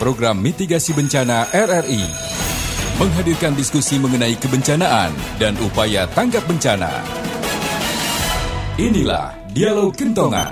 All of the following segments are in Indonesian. Program Mitigasi Bencana RRI menghadirkan diskusi mengenai kebencanaan dan upaya tanggap bencana. Inilah Dialog Kentongan.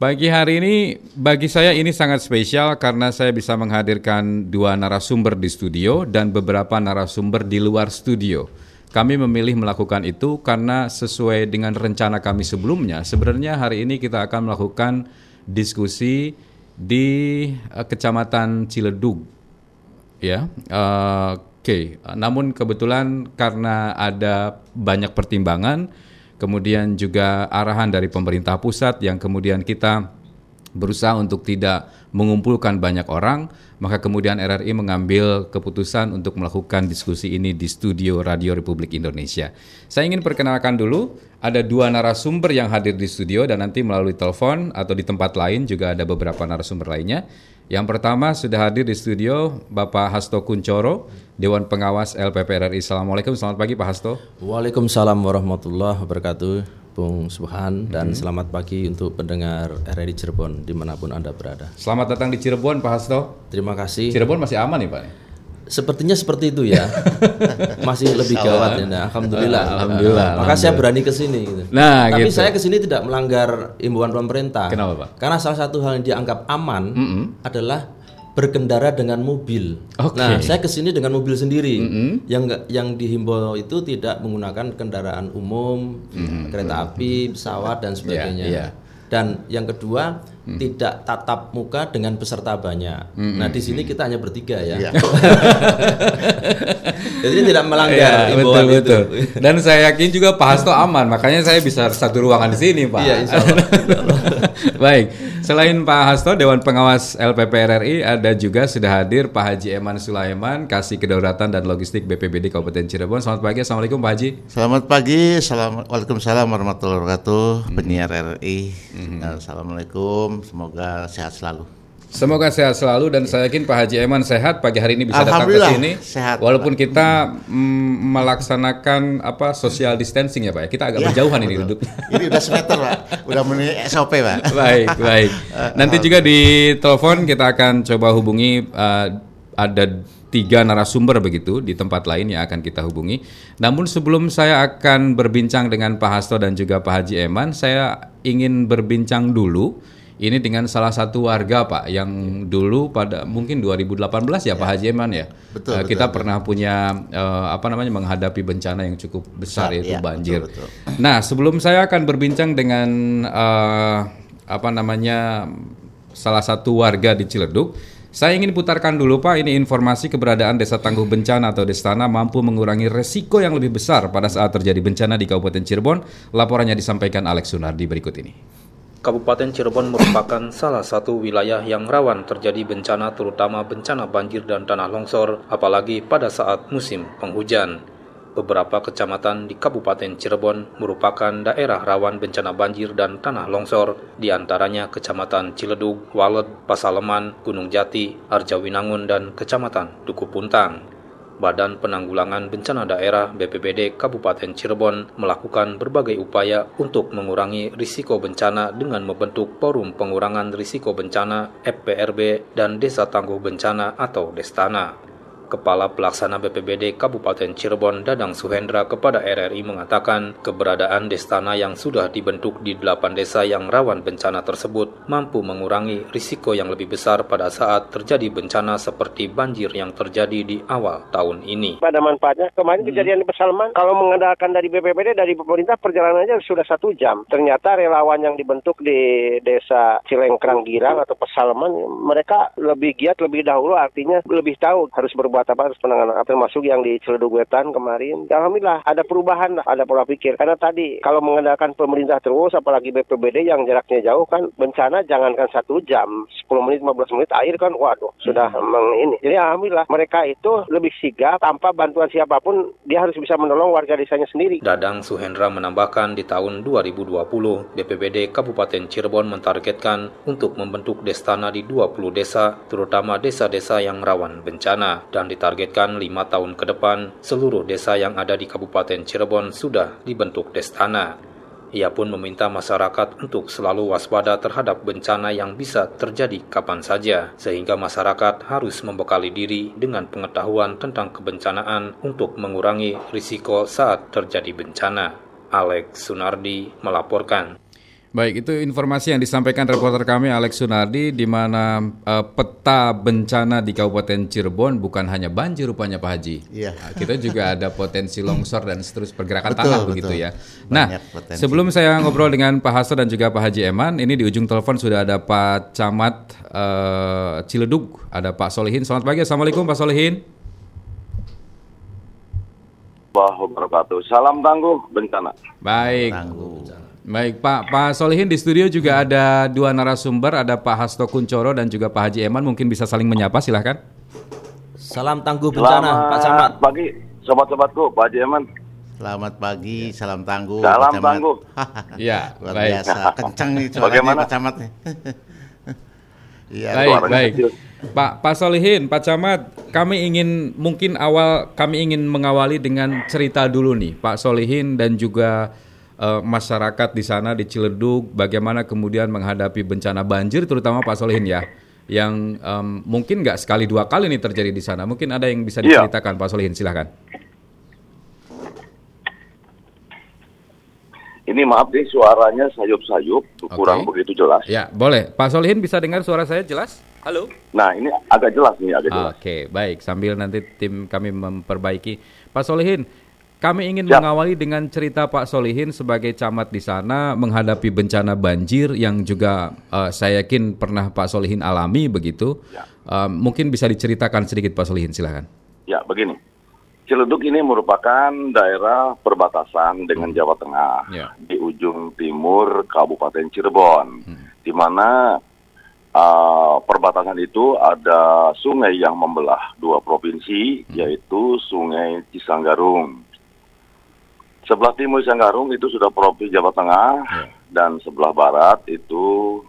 Pagi hari ini bagi saya ini sangat spesial karena saya bisa menghadirkan dua narasumber di studio dan beberapa narasumber di luar studio. Kami memilih melakukan itu karena sesuai dengan rencana kami sebelumnya. Sebenarnya hari ini kita akan melakukan diskusi di Kecamatan Ciledug, ya. Oke. Namun kebetulan karena ada banyak pertimbangan, kemudian juga arahan dari pemerintah pusat yang kemudian kita berusaha untuk tidak mengumpulkan banyak orang, maka kemudian RRI mengambil keputusan untuk melakukan diskusi ini di studio Radio Republik Indonesia. Saya ingin perkenalkan dulu, ada dua narasumber yang hadir di studio dan nanti melalui telepon atau di tempat lain juga ada beberapa narasumber lainnya. Yang pertama sudah hadir di studio Bapak Hasto Kuncoro, Dewan Pengawas LPP RRI. Assalamualaikum, selamat pagi Pak Hasto. Waalaikumsalam warahmatullahi wabarakatuh. Bung Subhan, dan selamat pagi untuk pendengar RRI Cirebon dimanapun Anda berada. Selamat datang di Cirebon Pak Hasto. Terima kasih. Cirebon masih aman ya Pak? Sepertinya seperti itu ya. Masih lebih gawat ya. Nah, Alhamdulillah. Maka saya berani kesini gitu. Nah, tapi gitu. Saya kesini tidak melanggar imbauan pemerintah. Kenapa Pak? Karena salah satu hal yang dianggap aman adalah berkendara dengan mobil. Okay. Nah, saya kesini dengan mobil sendiri. Yang dihimbau itu tidak menggunakan kendaraan umum, kereta api, pesawat dan sebagainya. Yeah. Dan yang kedua, tidak tatap muka dengan peserta banyak. Nah, di sini kita hanya bertiga ya. Yeah. Jadi tidak melanggar imbauan itu. Dan saya yakin juga Pak Hasto aman, makanya saya bisa satu ruangan di sini, Pak. Iya, insyaallah. Baik. Selain Pak Hasto, Dewan Pengawas LPP RRI, ada juga sudah hadir Pak Haji Eman Sulaeman, Kasi Kedaruratan dan Logistik BPBD Kabupaten Cirebon. Selamat pagi. Assalamualaikum Pak Haji. Selamat pagi. Waalaikumsalam warahmatullahi wabarakatuh. Penyiar RRI. Assalamualaikum. Semoga sehat selalu. Semoga sehat selalu dan saya yakin Pak Haji Eman sehat pagi hari ini bisa datang ke sini. Sehat. Walaupun kita melaksanakan social distancing ya Pak. Kita agak berjauhan ini duduknya. Ini udah semeter Pak. Udah memenuhi SOP Pak. Baik. Nanti juga di telepon kita akan coba hubungi ada 3 narasumber begitu di tempat lain yang akan kita hubungi. Namun sebelum saya akan berbincang dengan Pak Hasto dan juga Pak Haji Eman, saya ingin berbincang dulu ini dengan salah satu warga Pak yang dulu pada mungkin 2018 ya Pak Haji Eman ya. Betul, kita pernah punya menghadapi bencana yang cukup besar yaitu banjir. Betul. Nah, sebelum saya akan berbincang dengan salah satu warga di Ciledug, saya ingin putarkan dulu Pak, ini informasi keberadaan Desa Tangguh Bencana atau Destana mampu mengurangi resiko yang lebih besar pada saat terjadi bencana di Kabupaten Cirebon. Laporannya disampaikan Alex Sunardi berikut ini. Kabupaten Cirebon merupakan salah satu wilayah yang rawan terjadi bencana, terutama bencana banjir dan tanah longsor, apalagi pada saat musim penghujan. Beberapa kecamatan di Kabupaten Cirebon merupakan daerah rawan bencana banjir dan tanah longsor, di antaranya Kecamatan Ciledug, Walet, Pasaleman, Gunung Jati, Arjawinangun, dan Kecamatan Dukuhpuntang. Badan Penanggulangan Bencana Daerah BPBD Kabupaten Cirebon melakukan berbagai upaya untuk mengurangi risiko bencana dengan membentuk Forum Pengurangan Risiko Bencana (FPRB) dan Desa Tangguh Bencana atau Destana. Kepala Pelaksana BPBD Kabupaten Cirebon Dadang Suhendra kepada RRI mengatakan keberadaan Destana yang sudah dibentuk di 8 desa yang rawan bencana tersebut mampu mengurangi risiko yang lebih besar pada saat terjadi bencana seperti banjir yang terjadi di awal tahun ini. Pada manfaatnya kemarin kejadian di Pasaleman, kalau mengandalkan dari BPBD dari pemerintah perjalanannya sudah 1 jam. Ternyata relawan yang dibentuk di desa Cilengkrang Girang atau Pasaleman mereka lebih giat lebih dahulu, artinya lebih tahu harus buat harus penanganan apa, termasuk yang di Ciledug Wetan kemarin. Alhamdulillah ada perubahan lah, ada pola pikir. Karena tadi kalau mengandalkan pemerintah terus, apalagi BPBD yang jaraknya jauh kan, bencana jangankan 1 jam, 10 menit, 15 menit air kan, waduh, sudah ini. Jadi alhamdulillah mereka itu lebih sigap tanpa bantuan siapapun, dia harus bisa menolong warga desanya sendiri. Dadang Suhendra menambahkan di tahun 2020, BPBD Kabupaten Cirebon mentargetkan untuk membentuk Destana di 20 desa, terutama desa-desa yang rawan bencana. Dan ditargetkan 5 tahun ke depan, seluruh desa yang ada di Kabupaten Cirebon sudah dibentuk Destana. Ia pun meminta masyarakat untuk selalu waspada terhadap bencana yang bisa terjadi kapan saja, sehingga masyarakat harus membekali diri dengan pengetahuan tentang kebencanaan untuk mengurangi risiko saat terjadi bencana. Alex Sunardi melaporkan. Baik, itu informasi yang disampaikan reporter kami Alex Sunardi, di mana peta bencana di Kabupaten Cirebon bukan hanya banjir rupanya Pak Haji. Iya. Nah, kita juga ada potensi longsor dan seterusnya pergerakan tanah begitu ya. Nah, sebelum saya ngobrol dengan Pak Hasto dan juga Pak Haji Eman, ini di ujung telepon sudah ada Pak Camat Ciledug, ada Pak Solihin. Selamat pagi, Assalamualaikum Pak Solihin. Salam tangguh bencana. Baik. Tangguh bencana. Baik Pak Solihin, di studio juga ada dua narasumber, ada Pak Hasto Kuncoro dan juga Pak Haji Eman, mungkin bisa saling menyapa, silahkan. Salam tangguh bencana Pak Camat. Selamat pagi sobat-sobatku, Pak Haji Eman. Selamat pagi, salam tangguh. Salam tangguh. Ya, luar biasa, kencang nih suaranya Pak Camat. Ya, baik. Pak Solihin, Pak Camat, kami ingin mengawali dengan cerita dulu nih Pak Solihin dan juga masyarakat di sana di Ciledug, bagaimana kemudian menghadapi bencana banjir, terutama Pak Solihin ya, yang mungkin nggak sekali dua kali nih terjadi di sana. Mungkin ada yang bisa diceritakan Pak Solihin, silahkan. Ini maaf nih suaranya sayup-sayup, kurang begitu jelas. Ya boleh, Pak Solihin bisa dengar suara saya jelas? Halo. Nah ini agak jelas nih, agak jelas. Oke, baik, sambil nanti tim kami memperbaiki. Pak Solihin, kami ingin mengawali dengan cerita Pak Solihin sebagai camat di sana menghadapi bencana banjir yang juga saya yakin pernah Pak Solihin alami begitu. Ya. Mungkin bisa diceritakan sedikit Pak Solihin, silakan. Ya, begini. Ciledug ini merupakan daerah perbatasan dengan Jawa Tengah di ujung timur Kabupaten Cirebon, di mana perbatasan itu ada sungai yang membelah dua provinsi, yaitu Sungai Cisanggarung. Sebelah timur Cisanggarung itu sudah provinsi Jawa Tengah, dan sebelah barat itu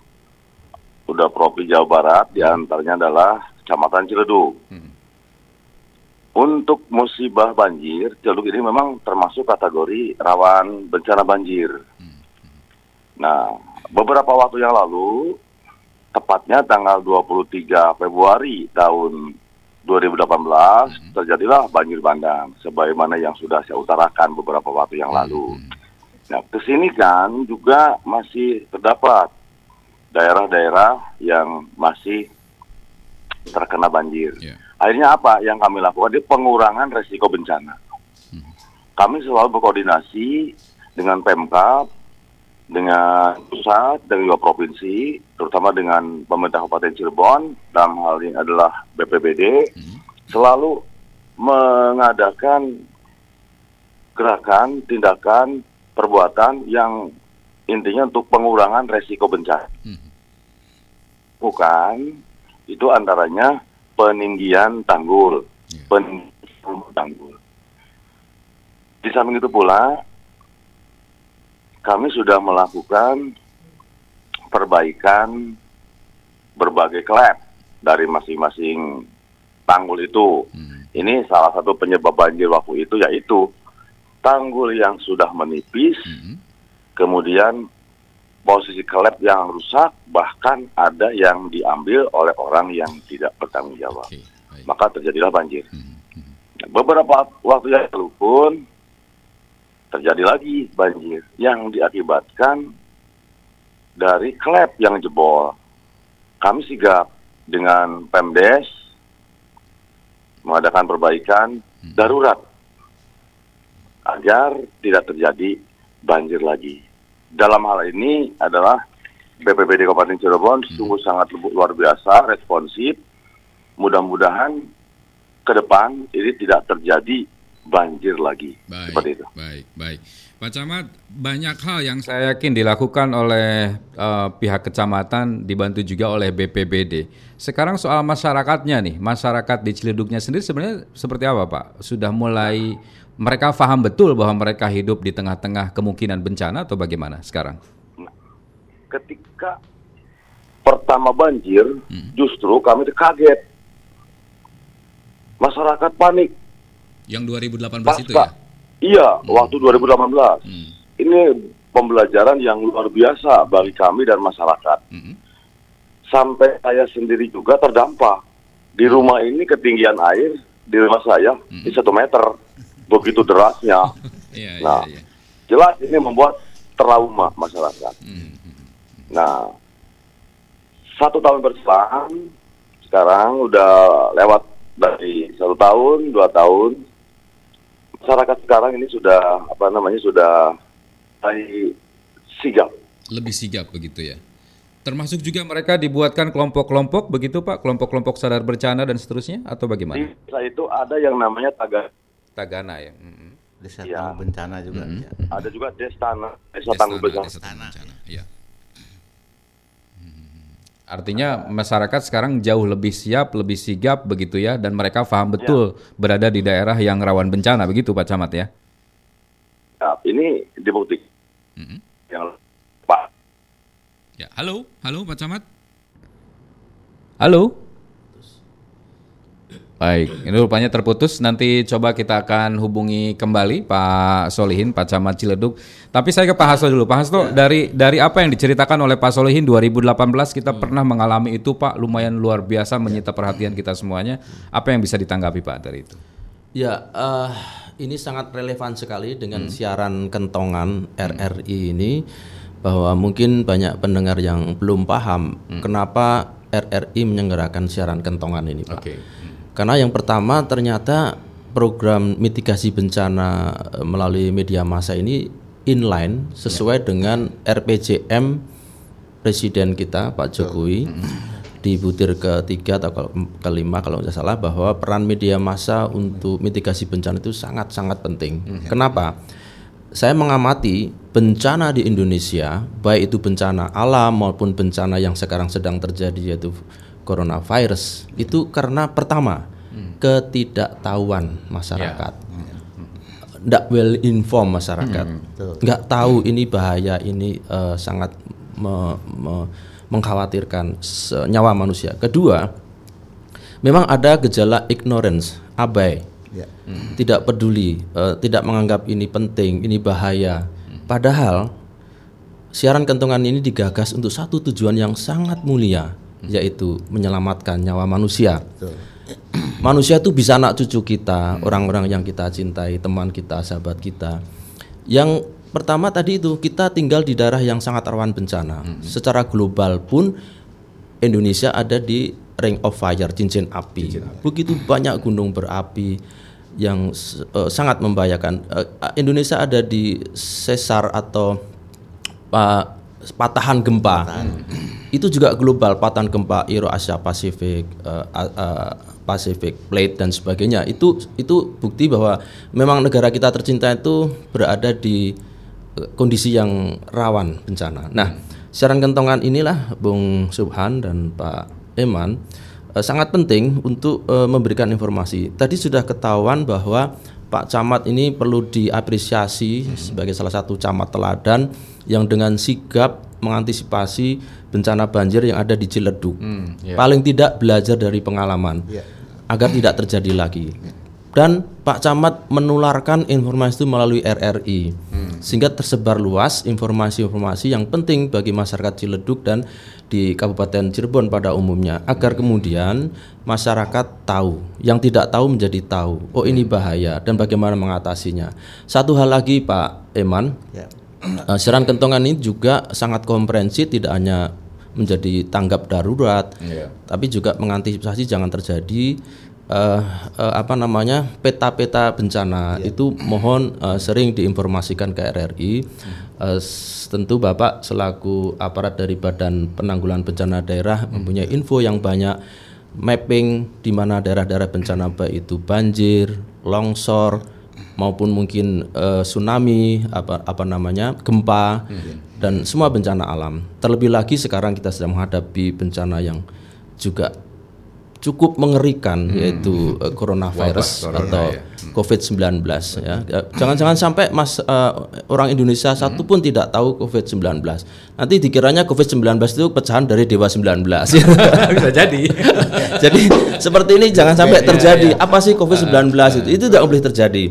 sudah provinsi Jawa Barat, di antaranya adalah Kecamatan Ciledug. Untuk musibah banjir, Ciledug ini memang termasuk kategori rawan bencana banjir. Nah, beberapa waktu yang lalu, tepatnya tanggal 23 Februari tahun 2018 terjadilah banjir bandang sebagaimana yang sudah saya utarakan beberapa waktu yang lalu. Nah, kesini kan juga masih terdapat daerah-daerah yang masih terkena banjir. Akhirnya apa yang kami lakukan? Itu pengurangan resiko bencana. Kami selalu berkoordinasi dengan Pemkab, dengan pusat, dengan juga provinsi, terutama dengan pemerintah Kabupaten Cirebon, dalam hal ini adalah BPBD, selalu mengadakan gerakan, tindakan, perbuatan yang intinya untuk pengurangan resiko bencana. Bukan, itu antaranya peninggian tanggul, peninggian tanggul. Di samping itu pula, kami sudah melakukan perbaikan berbagai klep dari masing-masing tanggul itu. Ini salah satu penyebab banjir waktu itu, yaitu tanggul yang sudah menipis, kemudian posisi klep yang rusak, bahkan ada yang diambil oleh orang yang tidak bertanggung jawab. Maka terjadilah banjir. Beberapa waktu yang lalu pun terjadi lagi banjir yang diakibatkan dari klep yang jebol. Kami sigap dengan Pemdes mengadakan perbaikan darurat agar tidak terjadi banjir lagi. Dalam hal ini adalah BPBD Kabupaten Cirebon sungguh sangat luar biasa, responsif. Mudah-mudahan ke depan ini tidak terjadi banjir lagi. Baik, seperti itu. Baik. Pak Camat, banyak hal yang saya yakin dilakukan oleh pihak kecamatan, dibantu juga oleh BPBD. Sekarang soal masyarakatnya nih, masyarakat di Ciledugnya sendiri sebenarnya seperti apa Pak? Sudah mulai mereka paham betul bahwa mereka hidup di tengah-tengah kemungkinan bencana atau bagaimana sekarang? Ketika pertama banjir, justru kami kaget. Masyarakat panik. Yang 2018 itu ya? Iya, waktu 2018. Ini pembelajaran yang luar biasa bagi kami dan masyarakat. Sampai saya sendiri juga terdampak. Di rumah ini ketinggian air di rumah saya ini 1 meter, begitu derasnya. Jelas ini membuat trauma masyarakat. Nah, 1 tahun berselang, sekarang udah lewat dari 1 tahun, 2 tahun, masyarakat sekarang ini sudah sudah sigap. Lebih sigap begitu ya. Termasuk juga mereka dibuatkan kelompok-kelompok begitu Pak, kelompok-kelompok sadar bencana dan seterusnya atau bagaimana? Di desa itu ada yang namanya Tagana ya. Desa tangguh bencana juga. Ada juga Destana, desa tangguh bencana. Iya. Artinya masyarakat sekarang jauh lebih siap, lebih sigap begitu ya, dan mereka paham betul berada di daerah yang rawan bencana begitu Pak Camat ya. Nah, ini dibuktikan. Yang Pak. Ya, halo Pak Camat. Halo. Baik, ini rupanya terputus. Nanti coba kita akan hubungi kembali Pak Solihin, Pak Camat Ciledug. Tapi saya ke Pak Hasto dulu. Pak Hasto, dari apa yang diceritakan oleh Pak Solihin 2018 kita pernah mengalami itu Pak, lumayan luar biasa menyita perhatian kita semuanya. Apa yang bisa ditanggapi Pak dari itu? Ya, ini sangat relevan sekali dengan siaran kentongan RRI ini, bahwa mungkin banyak pendengar yang belum paham kenapa RRI menyelenggarakan siaran kentongan ini Pak. Karena yang pertama ternyata program mitigasi bencana melalui media massa ini inline sesuai dengan RPJM Presiden kita Pak Jokowi di butir ke-3 atau ke-5 kalau tidak salah, bahwa peran media massa untuk mitigasi bencana itu sangat-sangat penting. Kenapa? Saya mengamati bencana di Indonesia, baik itu bencana alam maupun bencana yang sekarang sedang terjadi yaitu coronavirus, itu karena pertama ketidaktahuan masyarakat, tidak well informed masyarakat, nggak tahu ini bahaya ini sangat mengkhawatirkan nyawa manusia. Kedua, memang ada gejala ignorance, abai, tidak peduli, tidak menganggap ini penting, ini bahaya. Padahal siaran kentongan ini digagas untuk satu tujuan yang sangat mulia, yaitu menyelamatkan nyawa manusia. Manusia itu bisa anak cucu kita, orang-orang yang kita cintai, teman kita, sahabat kita. Yang pertama tadi itu, kita tinggal di daerah yang sangat rawan bencana. Secara global pun Indonesia ada di ring of fire, cincin api, begitu banyak gunung berapi yang sangat membahayakan. Indonesia ada di sesar atau patahan gempa. Itu juga global, patahan gempa Euro-Asia Pasifik, Pacific Plate dan sebagainya. Itu bukti bahwa memang negara kita tercinta itu berada di kondisi yang rawan bencana. Nah, siaran kentongan inilah Bung Subhan dan Pak Eman sangat penting untuk memberikan informasi. Tadi sudah ketahuan bahwa Pak Camat ini perlu diapresiasi sebagai salah satu camat teladan yang dengan sigap mengantisipasi bencana banjir yang ada di Ciledug. Paling tidak belajar dari pengalaman agar tidak terjadi lagi. Dan Pak Camat menularkan informasi itu melalui RRI sehingga tersebar luas informasi-informasi yang penting bagi masyarakat Ciledug dan di Kabupaten Cirebon pada umumnya, agar kemudian masyarakat tahu, yang tidak tahu menjadi tahu. Oh, ini bahaya dan bagaimana mengatasinya. Satu hal lagi Pak Eman, siaran kentongan ini juga sangat komprehensif, tidak hanya menjadi tanggap darurat, tapi juga mengantisipasi jangan terjadi peta-peta bencana. Itu mohon sering diinformasikan ke RRI. Tentu Bapak selaku aparat dari Badan Penanggulangan Bencana Daerah mempunyai info yang banyak, mapping di mana daerah-daerah bencana baik itu banjir, longsor, maupun mungkin tsunami, gempa dan semua bencana alam. Terlebih lagi sekarang kita sedang menghadapi bencana yang juga cukup mengerikan, yaitu coronavirus atau COVID-19 ya. Jangan-jangan sampai orang Indonesia satu pun tidak tahu COVID-19. Nanti dikiranya COVID-19 itu pecahan dari Dewa 19. Bisa jadi. Jadi seperti ini jangan sampai terjadi. Apa sih COVID-19 itu? Itu tidak boleh terjadi.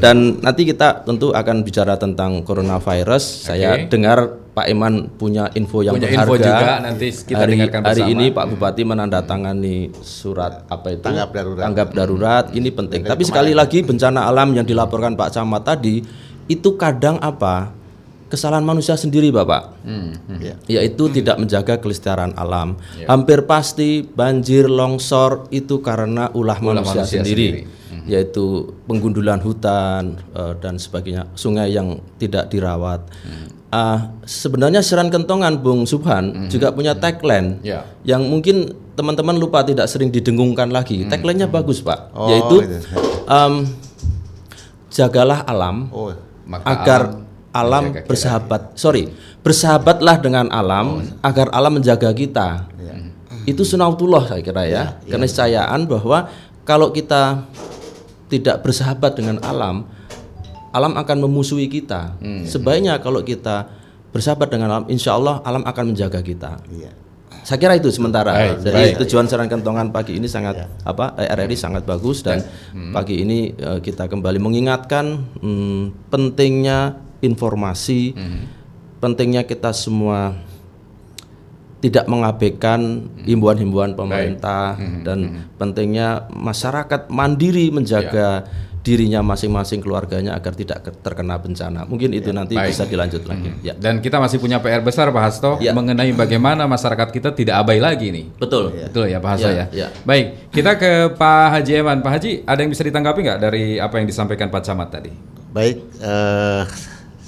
Dan nanti kita tentu akan bicara tentang coronavirus. Saya dengar Pak Eman punya info yang berharga juga, nanti kita dengarkan bersama. Hari ini Pak Bupati menandatangani surat apa itu tanggap darurat. Ini penting. Tapi sekali lagi bencana alam yang dilaporkan Pak Camat tadi itu kadang apa? Kesalahan manusia sendiri, Bapak. Yaitu tidak menjaga kelestarian alam. Hampir pasti banjir longsor itu karena ulah manusia sendiri. Yaitu penggundulan hutan dan sebagainya, sungai yang tidak dirawat. Sebenarnya Siaran Kentongan Bung Subhan juga punya tagline yang mungkin teman-teman lupa, tidak sering didengungkan lagi. Tagline-nya bagus, Pak, yaitu jagalah alam agar alam bersahabat. Bersahabatlah dengan alam agar alam menjaga kita. Itu sunnatullah, saya kira ya. Keniscayaan bahwa kalau kita tidak bersahabat dengan alam, alam akan memusuhi kita. Sebaiknya kalau kita bersahabat dengan alam, insya Allah alam akan menjaga kita. Saya kira itu sementara. Jadi tujuan Siaran Kentongan pagi ini sangat RRI sangat bagus, dan pagi ini kita kembali mengingatkan pentingnya informasi, pentingnya kita semua tidak mengabaikan himbauan-himbauan pemerintah, dan pentingnya masyarakat mandiri menjaga dirinya masing-masing, keluarganya agar tidak terkena bencana. Mungkin itu nanti bisa dilanjut lagi. Dan kita masih punya PR besar, Pak Hasto, mengenai bagaimana masyarakat kita tidak abai lagi nih. Betul ya, Pak Hasto ya. Baik, kita ke Pak Haji Eman. Pak Haji, ada yang bisa ditanggapi nggak dari apa yang disampaikan Pak Camat tadi? Baik,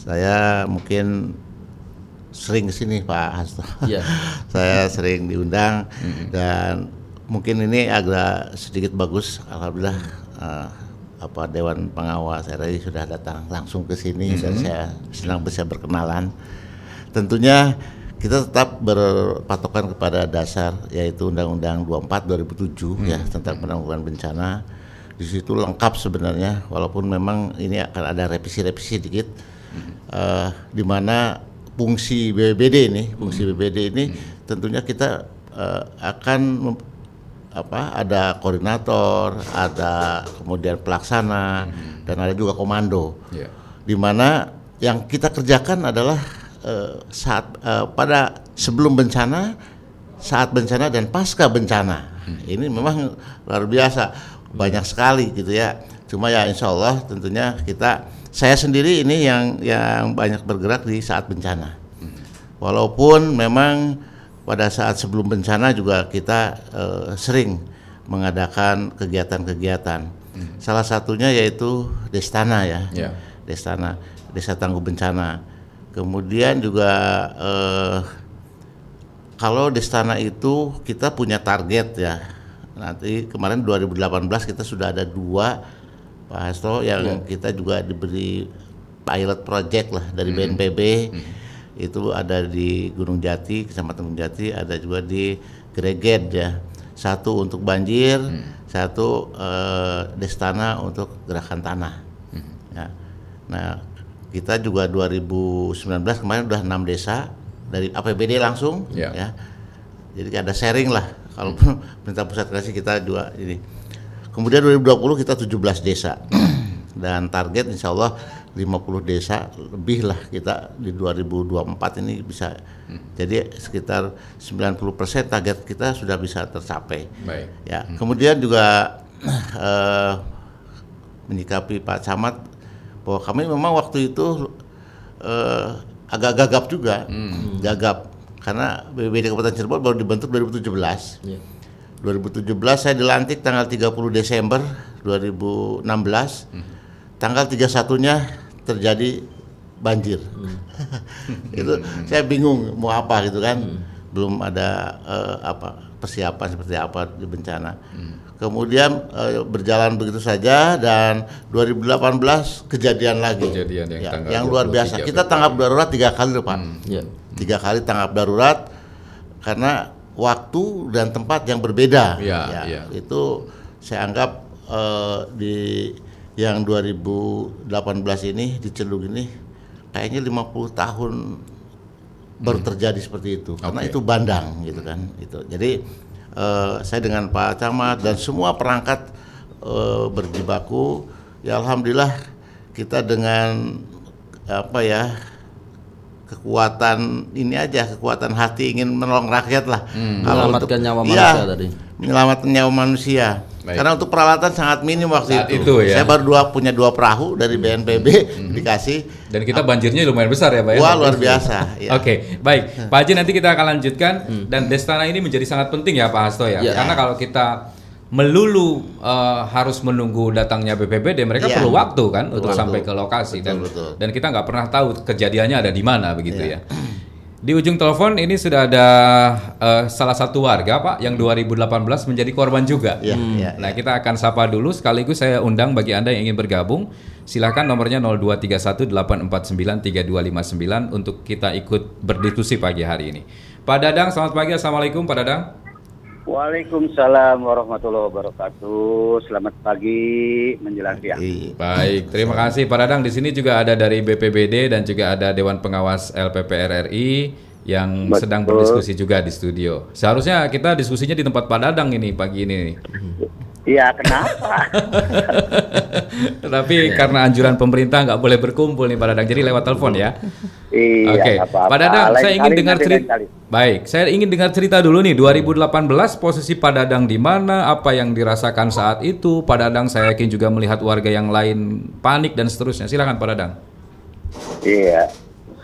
saya mungkin sering kesini Pak Hasto, saya sering diundang, dan mungkin ini agak sedikit bagus. Alhamdulillah Dewan Pengawas RRI sudah datang langsung ke sini, dan saya senang bisa berkenalan. Tentunya kita tetap berpatokan kepada dasar, yaitu Undang-Undang 24 2007 ya, tentang penanggulangan bencana. Di situ lengkap sebenarnya, walaupun memang ini akan ada revisi-revisi dikit, di mana fungsi BPBD ini, tentunya kita akan ada koordinator, ada kemudian pelaksana, dan ada juga komando. Di mana yang kita kerjakan adalah pada sebelum bencana, saat bencana, dan pasca bencana. Ini memang luar biasa, banyak sekali gitu ya. Cuma ya insya Allah tentunya saya sendiri ini yang banyak bergerak di saat bencana. Walaupun memang pada saat sebelum bencana juga kita sering mengadakan kegiatan-kegiatan. Salah satunya yaitu Destana ya. Destana, Desa Tangguh Bencana. Kemudian juga kalau Destana itu kita punya target ya. Nanti kemarin 2018 kita sudah ada 2, Pak Hasto, yang kita juga diberi pilot project lah dari BNPB. Itu ada di Gunung Jati, Kecamatan Gunung Jati, ada juga di Greget ya. Satu untuk banjir, satu Destana untuk gerakan tanah. Ya. Nah, kita juga 2019 kemarin udah 6 desa dari APBD langsung ya. Jadi ada sharing lah, kalaupun minta pusat kreasi kita juga ini. Kemudian 2020 kita 17 desa dan target insya Allah 50 desa lebih lah kita di 2024 ini bisa. Jadi sekitar 90% target kita sudah bisa tercapai. Baik. Ya, kemudian juga menyikapi Pak Camat bahwa kami memang waktu itu agak gagap juga, karena BPBD Kabupaten Cirebon baru dibentuk 2017. 2017 saya dilantik tanggal 30 Desember 2016. Tanggal 31-nya terjadi banjir. Itu saya bingung mau apa gitu kan. Belum ada persiapan seperti apa di bencana. Kemudian berjalan begitu saja, dan 2018 kejadian lagi yang luar biasa. Kita tanggap darurat 3 kali loh, Pak. 3 kali tanggap darurat karena waktu dan tempat yang berbeda. Itu saya anggap di yang 2018 ini di Ciledug ini kayaknya 50 tahun baru terjadi seperti itu, karena itu bandang gitu kan. Itu jadi saya dengan Pak Camat dan semua perangkat berjibaku, ya alhamdulillah kita dengan apa ya, kekuatan ini aja, kekuatan hati ingin menolong rakyat lah, menyelamatkan nyawa manusia tadi. Menyelamatkan nyawa manusia. Baik. Karena untuk peralatan sangat minim waktu itu ya. Saya baru punya dua perahu dari BNPB dikasih. Dan kita banjirnya lumayan besar ya Pak. Wah luar biasa. Ya. Oke, baik Pak Haji, nanti kita akan lanjutkan. Dan Destana ini menjadi sangat penting ya Pak Hasto ya. Karena kalau kita melulu harus menunggu datangnya BPBD, mereka perlu waktu kan untuk sampai ke lokasi. Betul. Dan kita nggak pernah tahu kejadiannya ada di mana begitu ya. Di ujung telepon ini sudah ada salah satu warga Pak yang 2018 menjadi korban juga. Nah kita akan sapa dulu, sekaligus saya undang bagi Anda yang ingin bergabung. Silahkan nomornya 0231 849 3259 untuk kita ikut berdiskusi pagi hari ini. Pak Dadang, selamat pagi. Assalamualaikum Pak Dadang. Waalaikumsalam warahmatullahi wabarakatuh. Selamat pagi menjelang siang. Baik, terima kasih Pak Dadang. Di sini juga ada dari BPBD dan juga ada Dewan Pengawas LPP RRI yang sedang berdiskusi juga di studio. Seharusnya kita diskusinya di tempat Pak Dadang ini pagi ini. Iya, kenapa? Tapi karena anjuran pemerintah nggak boleh berkumpul nih Pak Dadang, jadi lewat telepon ya. Oke, Pak Dadang, saya ingin dengar cerita. Baik, saya ingin dengar cerita dulu nih. 2018 posisi Pak Dadang di mana? Apa yang dirasakan saat itu? Pak Dadang, saya yakin juga melihat warga yang lain panik dan seterusnya. Silakan Pak Dadang. Iya,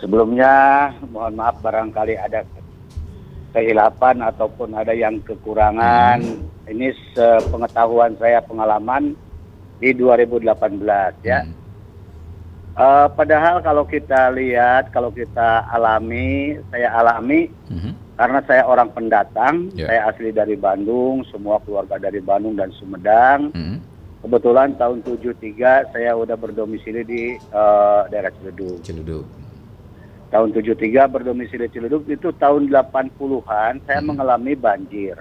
sebelumnya mohon maaf barangkali ada kehilapan ataupun ada yang kekurangan. Ini sepengetahuan saya, pengalaman di 2018 ya. Padahal kalau kita lihat, kalau kita alami, saya alami karena saya orang pendatang, saya asli dari Bandung, semua keluarga dari Bandung dan Sumedang. Kebetulan tahun 73 saya udah berdomisili di daerah Ciledug. Tahun 73 berdomisili Ciledug, itu tahun 80-an saya mengalami banjir.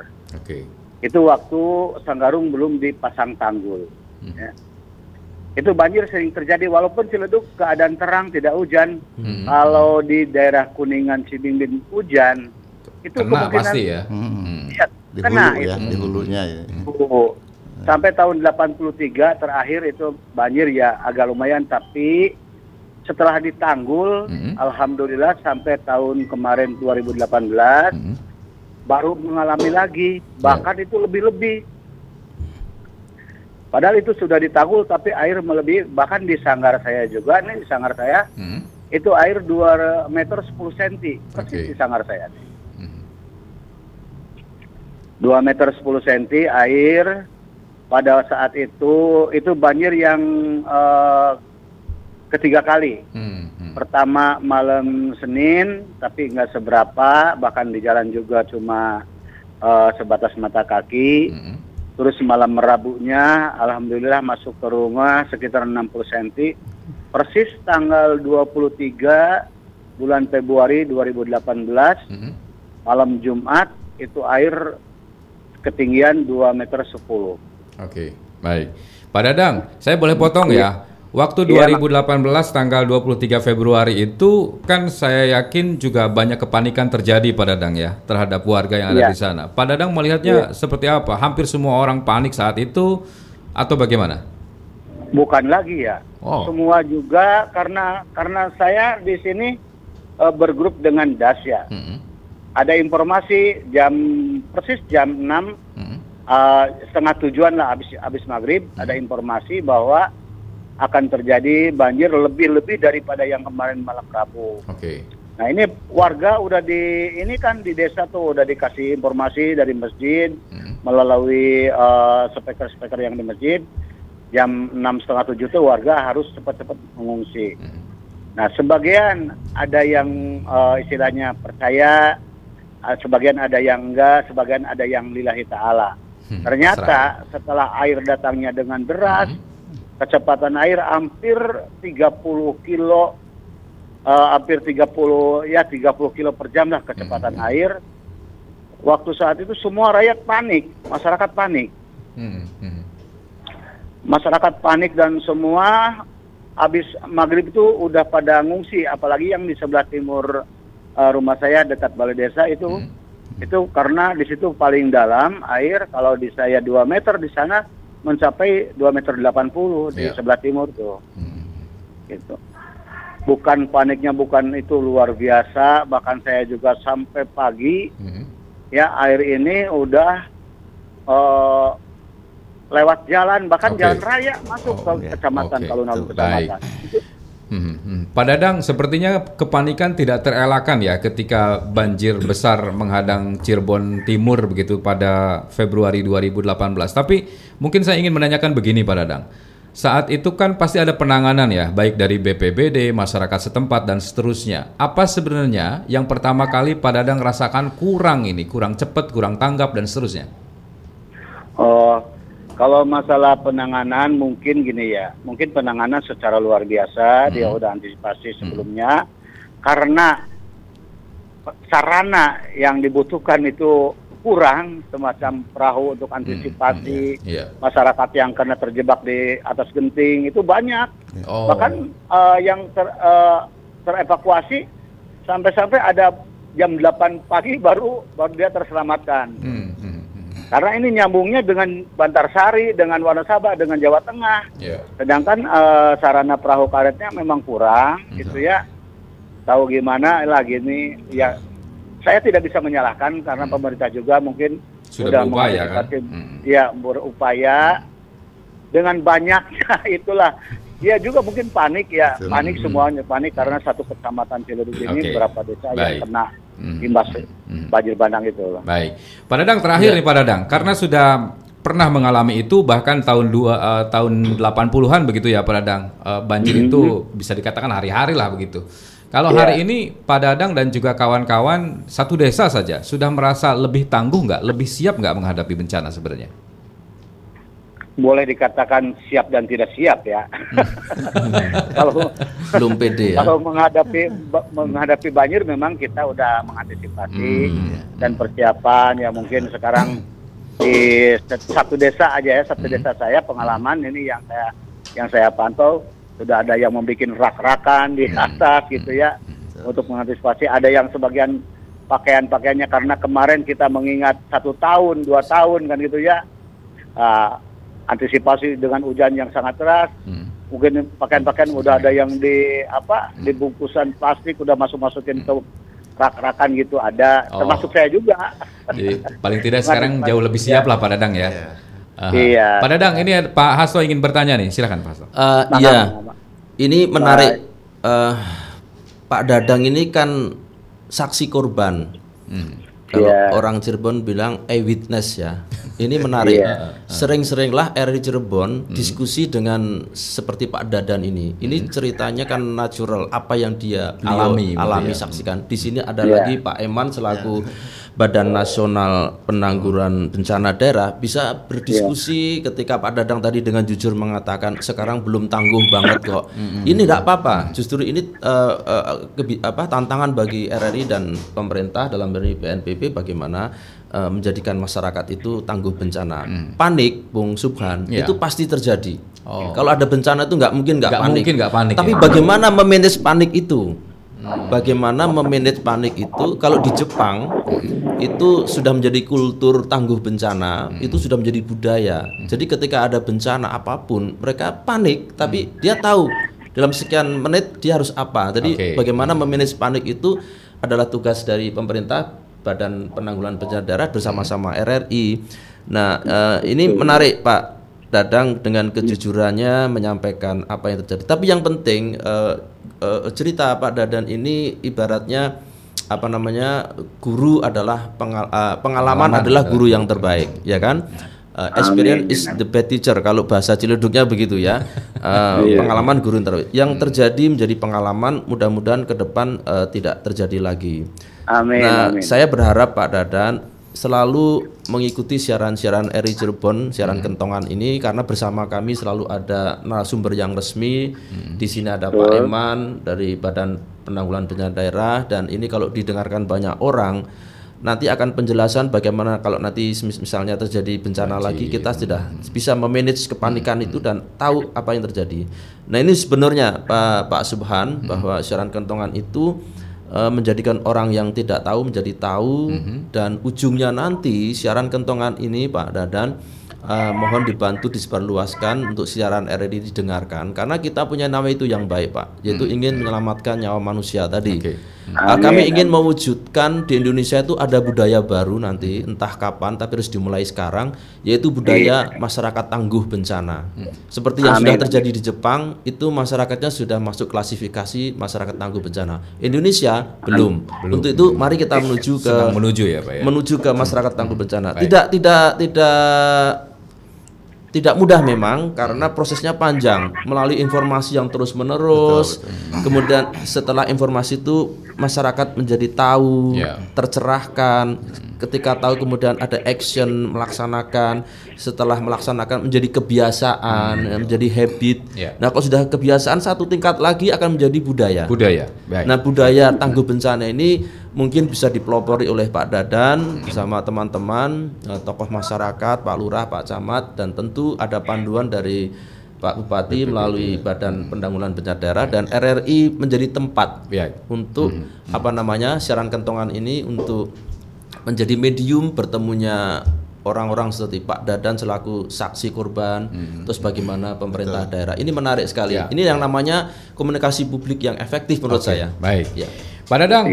Itu waktu Sanggarung belum dipasang tanggul. Ya. Itu banjir sering terjadi walaupun Ciledug keadaan terang, tidak hujan. Kalau di daerah Kuningan, Cibimbing hujan, itu kena kemungkinan pasti ya. Ya di kena hulu, ya, di hulunya ya. Sampai tahun 83 terakhir itu banjir ya agak lumayan, tapi setelah ditanggul alhamdulillah sampai tahun kemarin 2018 baru mengalami lagi, bahkan itu lebih-lebih. Padahal itu sudah ditanggul tapi air melebihi, bahkan di sanggar saya juga, ini di sanggar saya, itu air 2 meter 10 cm, persis di sanggar saya. 2 meter 10 cm air, pada saat itu banjir yang ketiga kali. Pertama malam Senin, tapi nggak seberapa, bahkan di jalan juga cuma sebatas mata kaki. Terus malam Rabunya, alhamdulillah masuk ke rumah sekitar 60 cm. Persis tanggal 23 bulan Februari 2018, malam Jumat, itu air ketinggian 2 meter 10. Oke, baik. Pak Dadang, saya boleh potong ya? Waktu 2018 tanggal 23 Februari itu kan saya yakin juga banyak kepanikan terjadi Pak Dadang ya, terhadap warga yang ada di sana. Pak Dadang melihatnya seperti apa? Hampir semua orang panik saat itu atau bagaimana? Bukan lagi ya. Semua juga karena saya di sini bergrup dengan DAS ya. Ada informasi persis jam 6 setengah tujuan lah, habis maghrib ada informasi bahwa akan terjadi banjir lebih daripada yang kemarin malam Rabu. Nah ini warga udah di desa tuh udah dikasih informasi dari masjid melalui speaker yang di masjid jam 6:30 tuh warga harus cepat-cepat mengungsi. Nah sebagian ada yang istilahnya percaya, sebagian ada yang enggak, sebagian ada yang lillahi ta'ala. Ternyata setelah air datangnya dengan deras, kecepatan air hampir 30 kilo per jam lah kecepatan air. Waktu saat itu semua rakyat panik, masyarakat panik. masyarakat panik dan semua habis maghrib itu udah pada ngungsi, apalagi yang di sebelah timur rumah saya dekat balai desa itu. Itu karena di situ paling dalam air, kalau di saya 2 meter di sana mencapai 2,80 meter di sebelah timur tuh. Gitu. Bukan paniknya, bukan itu luar biasa, bahkan saya juga sampai pagi. Ya, air ini udah lewat jalan, bahkan jalan raya masuk ke kecamatan alun-alun kecamatan. Pak Dadang, sepertinya kepanikan tidak terelakkan ya ketika banjir besar menghadang Cirebon Timur begitu pada Februari 2018. Tapi mungkin saya ingin menanyakan begini Pak Dadang. Saat itu kan pasti ada penanganan ya, baik dari BPBD, masyarakat setempat dan seterusnya. Apa sebenarnya yang pertama kali Pak Dadang rasakan kurang ini, kurang cepat, kurang tanggap dan seterusnya? Kalau masalah penanganan mungkin gini ya, mungkin penanganan secara luar biasa, dia udah antisipasi sebelumnya, karena sarana yang dibutuhkan itu kurang, semacam perahu untuk antisipasi masyarakat yang kena terjebak di atas genting itu banyak, bahkan yang terevakuasi sampai-sampai ada jam 8 pagi baru dia terselamatkan. Karena ini nyambungnya dengan Bantarsari, dengan Wanasaba, dengan Jawa Tengah. Sedangkan sarana perahu karetnya memang kurang, gitu ya. Tahu gimana lagi ini? Ya, saya tidak bisa menyalahkan karena pemerintah juga mungkin sudah berupaya, kan? Ya, berupaya dengan banyaknya itulah. Dia juga mungkin panik ya, panik semuanya panik karena satu kecamatan Ciledug ini berapa desa yang kena imbas banjir bandang itu loh. Baik. Pak Dadang terakhir nih Pak Dadang, karena sudah pernah mengalami itu bahkan tahun 80-an begitu ya Pak Dadang. Banjir itu bisa dikatakan hari-hari lah begitu. Kalau hari ini Pak Dadang dan juga kawan-kawan satu desa saja sudah merasa lebih tangguh nggak, lebih siap nggak menghadapi bencana sebenarnya? Boleh dikatakan siap dan tidak siap ya. Kalau belum pede ya. Kalau menghadapi banjir memang kita udah mengantisipasi dan persiapan ya, mungkin sekarang di satu desa aja ya, satu desa saya pengalaman ini yang saya pantau sudah ada yang membuat rak-rakan di atas gitu ya untuk mengantisipasi, ada yang sebagian pakaiannya karena kemarin kita mengingat 1 tahun, 2 tahun kan gitu ya. Antisipasi dengan hujan yang sangat deras, mungkin pakaian-pakaian udah ada yang di bungkusan plastik udah masukin ke rak-rakan gitu, ada termasuk saya juga. Jadi paling tidak sekarang jauh lebih siap lah Pak Dadang ya. Iya. Pak Dadang, ini Pak Hasto ingin bertanya nih, silakan Pak Hasto. Ini menarik. Pak Dadang ini kan saksi korban. Kalau orang Cirebon bilang eyewitness ya. Ini menarik. Sering-seringlah RRI Cirebon diskusi dengan seperti Pak Dadan ini. Ini ceritanya kan natural, apa yang dia alami saksikan. Di sini ada lagi Pak Eman selaku Badan Nasional Penanggulangan Bencana Daerah bisa berdiskusi ketika Pak Dadang tadi dengan jujur mengatakan sekarang belum tangguh banget kok. Ini enggak apa-apa. Justru ini tantangan bagi RRI dan pemerintah dalam BNPB bagaimana menjadikan masyarakat itu tangguh bencana. Panik, Bung Subhan, itu pasti terjadi. Kalau ada bencana itu nggak mungkin nggak panik. Tapi bagaimana memanage panik itu? Bagaimana memanage panik itu? Kalau di Jepang itu sudah menjadi kultur tangguh bencana, itu sudah menjadi budaya. Jadi ketika ada bencana apapun, mereka panik, tapi dia tahu dalam sekian menit dia harus apa. Jadi bagaimana memanage panik itu adalah tugas dari pemerintah, Badan Penanggulangan Bencana Daerah bersama-sama RRI. Nah, ini menarik Pak Dadang dengan kejujurannya menyampaikan apa yang terjadi. Tapi yang penting cerita Pak Dadan ini ibaratnya guru adalah pengalaman adalah guru yang terbaik, ya kan? Experience is the best teacher kalau bahasa Ciledugnya begitu ya. Pengalaman guru yang terbaik. Yang terjadi menjadi pengalaman, mudah-mudahan ke depan tidak terjadi lagi. Amin, amin. Saya berharap Pak Dadan selalu mengikuti siaran-siaran RRI Cirebon, siaran kentongan ini, karena bersama kami selalu ada narasumber yang resmi. Di sini ada Pak Eman dari Badan Penanggulangan Bencana Daerah, dan ini kalau didengarkan banyak orang nanti akan penjelasan bagaimana kalau nanti misalnya terjadi bencana lagi, kita sudah bisa memanage kepanikan itu dan tahu apa yang terjadi. Nah ini sebenarnya Pak Subhan, bahwa siaran kentongan itu menjadikan orang yang tidak tahu menjadi tahu, dan ujungnya nanti siaran kentongan ini Pak Dadan, mohon dibantu disebarluaskan untuk siaran RRI didengarkan, karena kita punya nawa itu yang baik Pak, yaitu ingin menyelamatkan nyawa manusia tadi. Kami ingin mewujudkan di Indonesia itu ada budaya baru nanti, entah kapan tapi harus dimulai sekarang, yaitu budaya masyarakat tangguh bencana. Seperti yang sudah terjadi di Jepang, itu masyarakatnya sudah masuk klasifikasi masyarakat tangguh bencana. Indonesia belum. Untuk itu mari kita menuju ke masyarakat tangguh bencana. Tidak mudah memang, karena prosesnya panjang, melalui informasi yang terus-menerus. Betul. Kemudian setelah informasi itu masyarakat menjadi tahu, tercerahkan. Ketika tahu kemudian ada action, melaksanakan. Setelah melaksanakan menjadi kebiasaan, menjadi habit. Nah kalau sudah kebiasaan, satu tingkat lagi akan menjadi budaya. Baik. Nah budaya tangguh bencana ini mungkin bisa dipelopori oleh Pak Dadan bersama teman-teman, tokoh masyarakat, Pak Lurah, Pak Camat, dan tentu ada panduan dari Pak Bupati melalui Badan Pendanggulangan Bencana Daerah, dan RRI menjadi tempat untuk siaran kentongan ini untuk menjadi medium bertemunya orang-orang seperti Pak Dadan selaku saksi korban, terus bagaimana pemerintah daerah. Ini menarik sekali. Ini yang namanya komunikasi publik yang efektif menurut saya. Baik. Ya. Pak Dadang,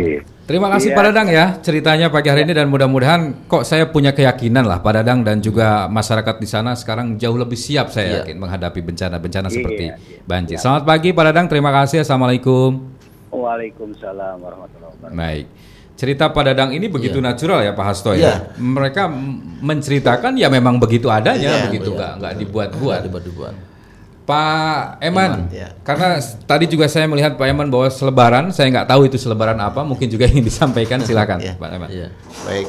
terima kasih Pak Dadang ya ceritanya pagi hari ini, dan mudah-mudahan kok saya punya keyakinan lah Pak Dadang dan juga masyarakat di sana sekarang jauh lebih siap saya yakin menghadapi bencana seperti banjir. Selamat pagi Pak Dadang, terima kasih. Assalamualaikum. Waalaikumsalam warahmatullahi wabarakatuh. Baik. Cerita Pak Dadang ini begitu natural ya Pak Hasto ya. Mereka menceritakan ya memang begitu adanya, begitu enggak dibuat-buat. Pak Eman, karena tadi juga saya melihat Pak Eman bahwa selebaran, saya nggak tahu itu selebaran apa, mungkin juga ingin disampaikan, silakan Pak Eman. Baik,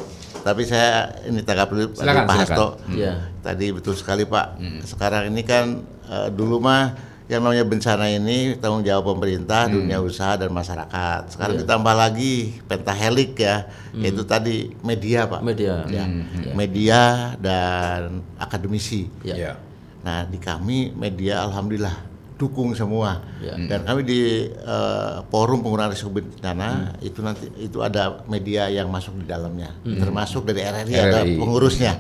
tapi saya ini tanggap dulu Pak Hasto. Tadi betul sekali Pak, sekarang ini kan dulu mah yang namanya bencana ini tanggung jawab pemerintah, dunia usaha dan masyarakat. Sekarang ditambah lagi pentahelik yaitu tadi media Pak. Media dan akademisi. Nah di kami media alhamdulillah dukung semua, dan kami di forum pengurangan risiko bencana itu nanti itu ada media yang masuk di dalamnya, termasuk dari RRI ada pengurusnya,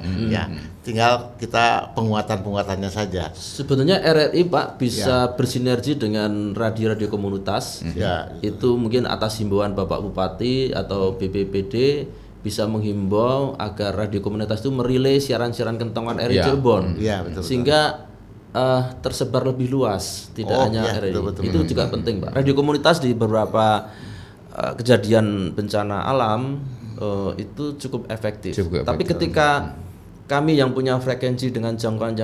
tinggal kita penguatannya saja. Sebenarnya RRI Pak bisa bersinergi dengan radio-radio komunitas, itu mungkin atas himbauan Bapak Bupati atau BPBD. Bisa menghimbau agar radio komunitas itu merilai siaran-siaran kentongan RRI Cirebon, sehingga tersebar lebih luas, tidak hanya RRI. Itu juga penting Pak. Radio komunitas di beberapa kejadian bencana alam itu cukup efektif. Tapi ketika kami yang punya frekuensi dengan jangkauan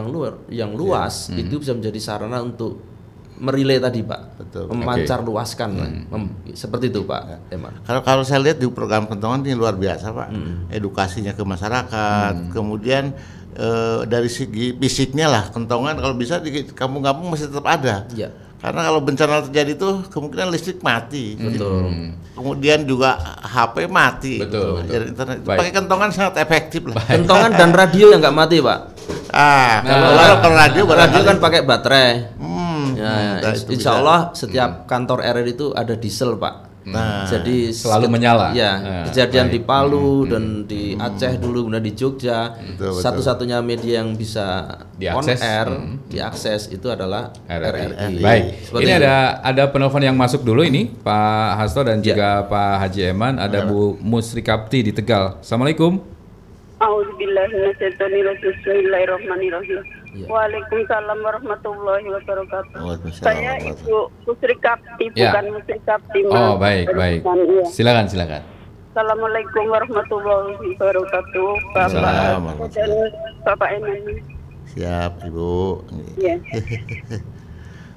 yang luas, itu bisa menjadi sarana untuk merilai tadi Pak, memancar luaskan, seperti itu Pak. Kalau saya lihat di program kentongan ini luar biasa Pak, edukasinya ke masyarakat, kemudian dari segi fisiknya lah kentongan kalau bisa di kampung-kampung masih tetap ada, karena kalau bencana terjadi itu kemungkinan listrik mati, kemudian juga HP mati, jaringan internet. Pakai kentongan sangat efektif lah. Kentongan dan radio yang nggak mati Pak. Kalau radio kan pakai baterai. Insya Allah setiap kantor RRI itu ada diesel Pak. Jadi selalu menyala. Kejadian di Palu dan di Aceh dulu, kemudian di Jogja. Satu-satunya media yang bisa diakses, on air, diakses itu adalah RRI. Baik. Seperti ini ada penelpon yang masuk dulu ini, Pak Hasto dan juga Pak Haji Eman. Ada Bu Musrikapti di Tegal. Assalamualaikum. Bismillahirrahmanirrahim. Waalaikumsalam warahmatullahi wabarakatuh. Saya Ibu Musrikapti, bukan Musrikapti. Oh, baik. Silakan. Assalamualaikum warahmatullahi wabarakatuh. Bapak Eman. Siap, Ibu. Ya.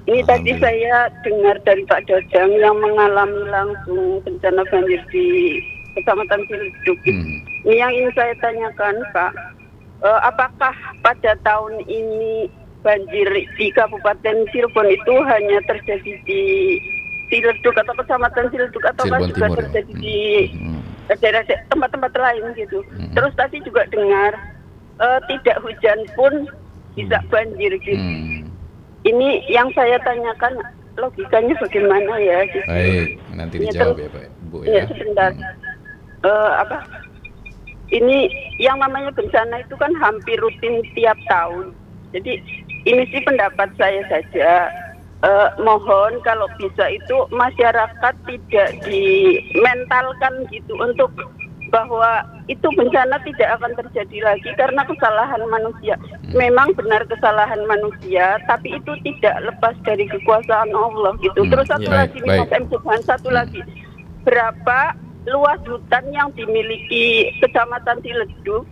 Ini tadi saya dengar dari Pak Dadang yang mengalami langsung bencana banjir di Kecamatan Ciledug. Ini yang ingin saya tanyakan, Pak. Apakah pada tahun ini banjir di Kabupaten Cirebon itu hanya terjadi di Ciledug atau Kecamatan Ciledug, atau juga terjadi di daerah tempat-tempat lain gitu. Terus tadi juga dengar tidak hujan pun bisa banjir gitu. Ini yang saya tanyakan logikanya bagaimana ya? Gitu. Baik, nanti dijawab ya Pak Bu ya. Sebentar. Ini yang namanya bencana itu kan hampir rutin tiap tahun. Jadi ini sih pendapat saya saja. Mohon kalau bisa itu masyarakat tidak dimentalkan gitu untuk bahwa itu bencana tidak akan terjadi lagi karena kesalahan manusia. Memang benar kesalahan manusia, tapi itu tidak lepas dari kekuasaan Allah gitu. Terus satu lagi nih Mas M Subhan, satu lagi, berapa luas hutan yang dimiliki Kecamatan Ciledug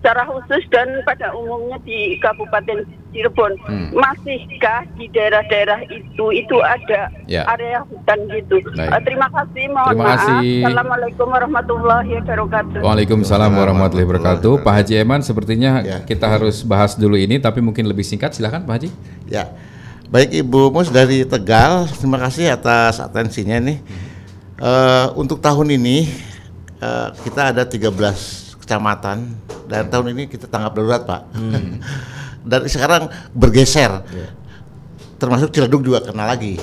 secara khusus dan pada umumnya di Kabupaten Cirebon, masihkah di daerah-daerah itu ada area hutan gitu. Terima kasih, mohon maaf. Assalamualaikum warahmatullahi wabarakatuh. Waalaikumsalam warahmatullahi wabarakatuh. Pak Haji Eman, sepertinya kita harus bahas dulu ini, tapi mungkin lebih singkat, silakan Pak Haji. Ya, baik Ibu Mus dari Tegal, terima kasih atas atensinya nih. Untuk tahun ini kita ada 13 kecamatan dan tahun ini kita tanggap darurat Pak. Dan sekarang bergeser, termasuk Ciledug juga kena lagi,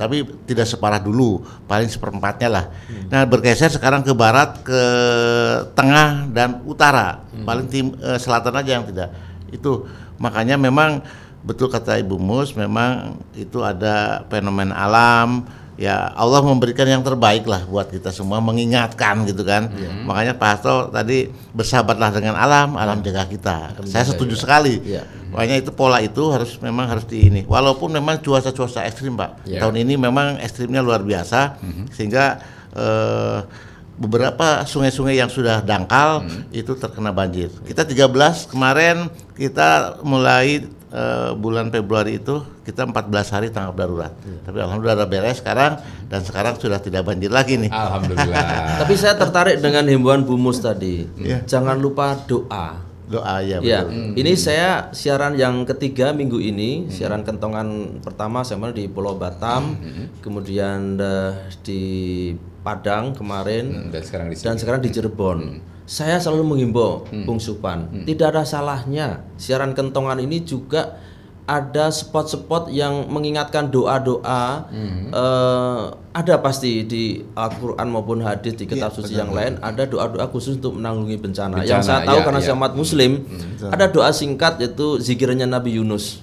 tapi tidak separah dulu, paling seperempatnya lah. Nah bergeser sekarang ke barat, ke tengah dan utara, paling selatan aja yang tidak. Itu makanya memang betul kata Ibu Mus, memang itu ada fenomena alam. Ya Allah memberikan yang terbaik lah buat kita semua, mengingatkan gitu kan. Makanya Pak Hasto tadi bersahabatlah dengan alam, alam jaga kita. Saya setuju sekali. Makanya itu pola itu harus di ini. Walaupun memang cuaca ekstrim Pak. Tahun ini memang ekstrimnya luar biasa, sehingga beberapa sungai-sungai yang sudah dangkal itu terkena banjir. Kita 13 kemarin, kita mulai bulan Februari itu kita 14 hari tanggap darurat. Tapi alhamdulillah beres sekarang dan sekarang sudah tidak banjir lagi nih. Alhamdulillah. Tapi saya tertarik dengan himbauan Bu Mus tadi. Jangan lupa doa. Doa ya. Ini saya siaran yang ketiga minggu ini, siaran kentongan pertama saya di Pulau Batam, kemudian di Padang kemarin dan sekarang di Cirebon. Saya selalu menghimbau Bung Supan, tidak ada salahnya siaran kentongan ini juga ada spot-spot yang mengingatkan doa-doa. Ada pasti di Al-Quran maupun hadis, di kitab suci yang lain ada doa-doa khusus untuk menanggulangi bencana. Yang saya tahu karena saya umat muslim, ada doa singkat yaitu zikirnya Nabi Yunus.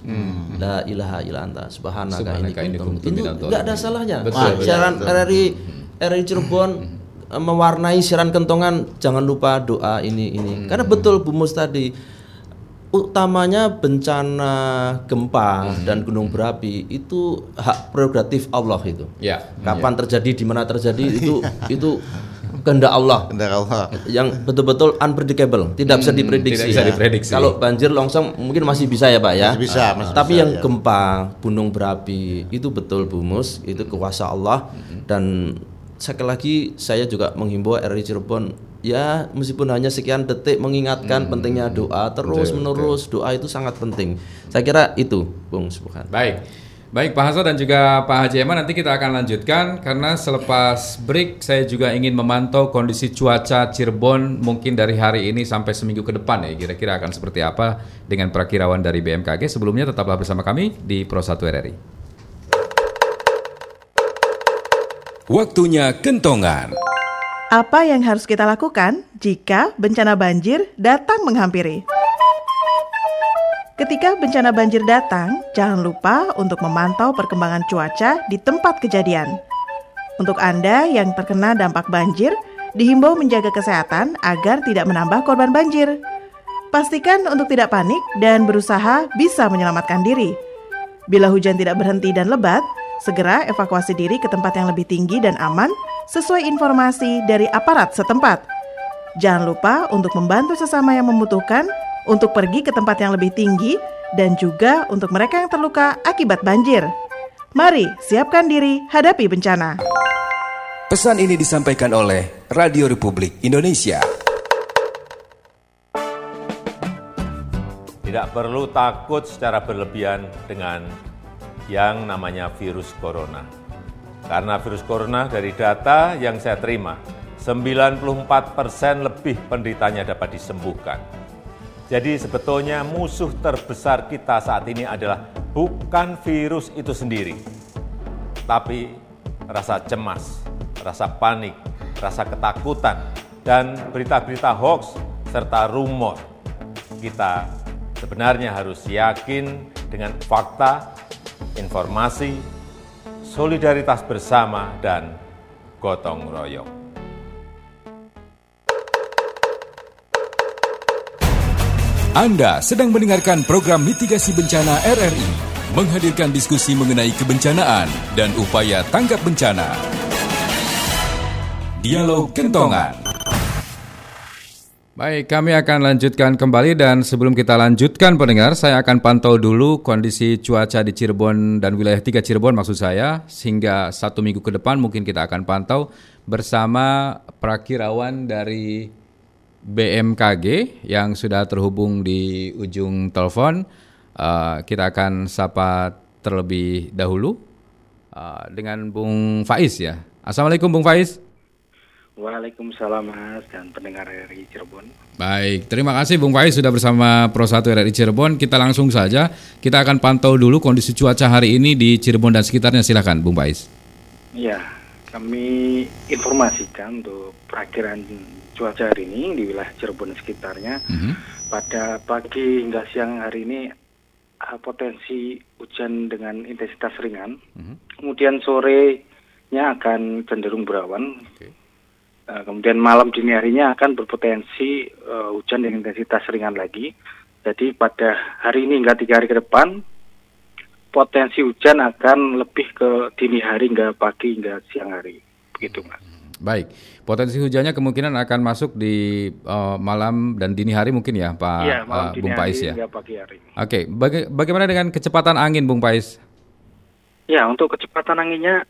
La ilaha illa anta subhanaka inni kuntu minadh dhalimin. Itu enggak ada salahnya. Siaran RRI Cirebon mewarnai siaran kentongan, jangan lupa doa ini. Karena betul Bu Mus tadi, utamanya bencana gempa dan gunung berapi itu hak prerogatif Allah itu. Kapan terjadi, di mana terjadi itu kehendak Allah. Yang betul-betul unpredictable, tidak bisa diprediksi. Kalau banjir longsor mungkin masih bisa ya Pak ya. Tapi yang gempa, gunung berapi itu betul Bu Mus, itu kuasa Allah. Dan sekali lagi saya juga menghimbau RRI Cirebon, ya meskipun hanya sekian detik mengingatkan pentingnya doa terus-menerus. Doa itu sangat penting. Saya kira itu Bung Subhan. Baik Pak Hasto dan juga Pak Haji Eman, nanti kita akan lanjutkan karena selepas break saya juga ingin memantau kondisi cuaca Cirebon mungkin dari hari ini sampai seminggu ke depan ya, kira-kira akan seperti apa dengan prakirawan dari BMKG. Sebelumnya tetaplah bersama kami di Pro 1 RRI. Waktunya kentongan. Apa yang harus kita lakukan jika bencana banjir datang menghampiri? Ketika bencana banjir datang, jangan lupa untuk memantau perkembangan cuaca di tempat kejadian. Untuk Anda yang terkena dampak banjir, dihimbau menjaga kesehatan agar tidak menambah korban banjir. Pastikan untuk tidak panik dan berusaha bisa menyelamatkan diri. Bila hujan tidak berhenti dan lebat, segera evakuasi diri ke tempat yang lebih tinggi dan aman sesuai informasi dari aparat setempat. Jangan lupa untuk membantu sesama yang membutuhkan untuk pergi ke tempat yang lebih tinggi dan juga untuk mereka yang terluka akibat banjir. Mari siapkan diri hadapi bencana. Pesan ini disampaikan oleh Radio Republik Indonesia. Tidak perlu takut secara berlebihan dengan yang namanya virus corona. Karena virus corona dari data yang saya terima, 94% lebih penderitanya dapat disembuhkan. Jadi sebetulnya musuh terbesar kita saat ini adalah bukan virus itu sendiri, tapi rasa cemas, rasa panik, rasa ketakutan, dan berita-berita hoax serta rumor. Kita sebenarnya harus yakin dengan fakta, informasi, solidaritas bersama, dan gotong royong. Anda sedang mendengarkan program mitigasi bencana RRI, menghadirkan diskusi mengenai kebencanaan dan upaya tanggap bencana. Dialog Kentongan. Baik, kami akan lanjutkan kembali dan sebelum kita lanjutkan pendengar, saya akan pantau dulu kondisi cuaca di Cirebon dan wilayah 3 Cirebon maksud saya, sehingga satu minggu ke depan mungkin kita akan pantau bersama Prakirawan dari BMKG yang sudah terhubung di ujung telepon. Kita akan sapa terlebih dahulu dengan Bung Faiz ya. Assalamualaikum Bung Faiz. Waalaikumsalam Mas dan pendengar RRI Cirebon. Baik, terima kasih Bung Faiz sudah bersama Pro 1 RRI Cirebon. Kita langsung saja, kita akan pantau dulu kondisi cuaca hari ini di Cirebon dan sekitarnya. Silakan Bung Faiz. Iya, kami informasikan untuk perakhiran cuaca hari ini di wilayah Cirebon sekitarnya pada pagi hingga siang hari ini potensi hujan dengan intensitas ringan, kemudian sorenya akan cenderung berawan, kemudian malam dini harinya akan berpotensi hujan dengan intensitas ringan lagi. Jadi pada hari ini hingga 3 hari ke depan potensi hujan akan lebih ke dini hari hingga pagi hingga siang hari, begitu Mas. Baik, potensi hujannya kemungkinan akan masuk di malam dan dini hari mungkin ya Pak ya, Bung Faiz ya. Oke, bagaimana dengan kecepatan angin Bung Faiz? Ya, untuk kecepatan anginnya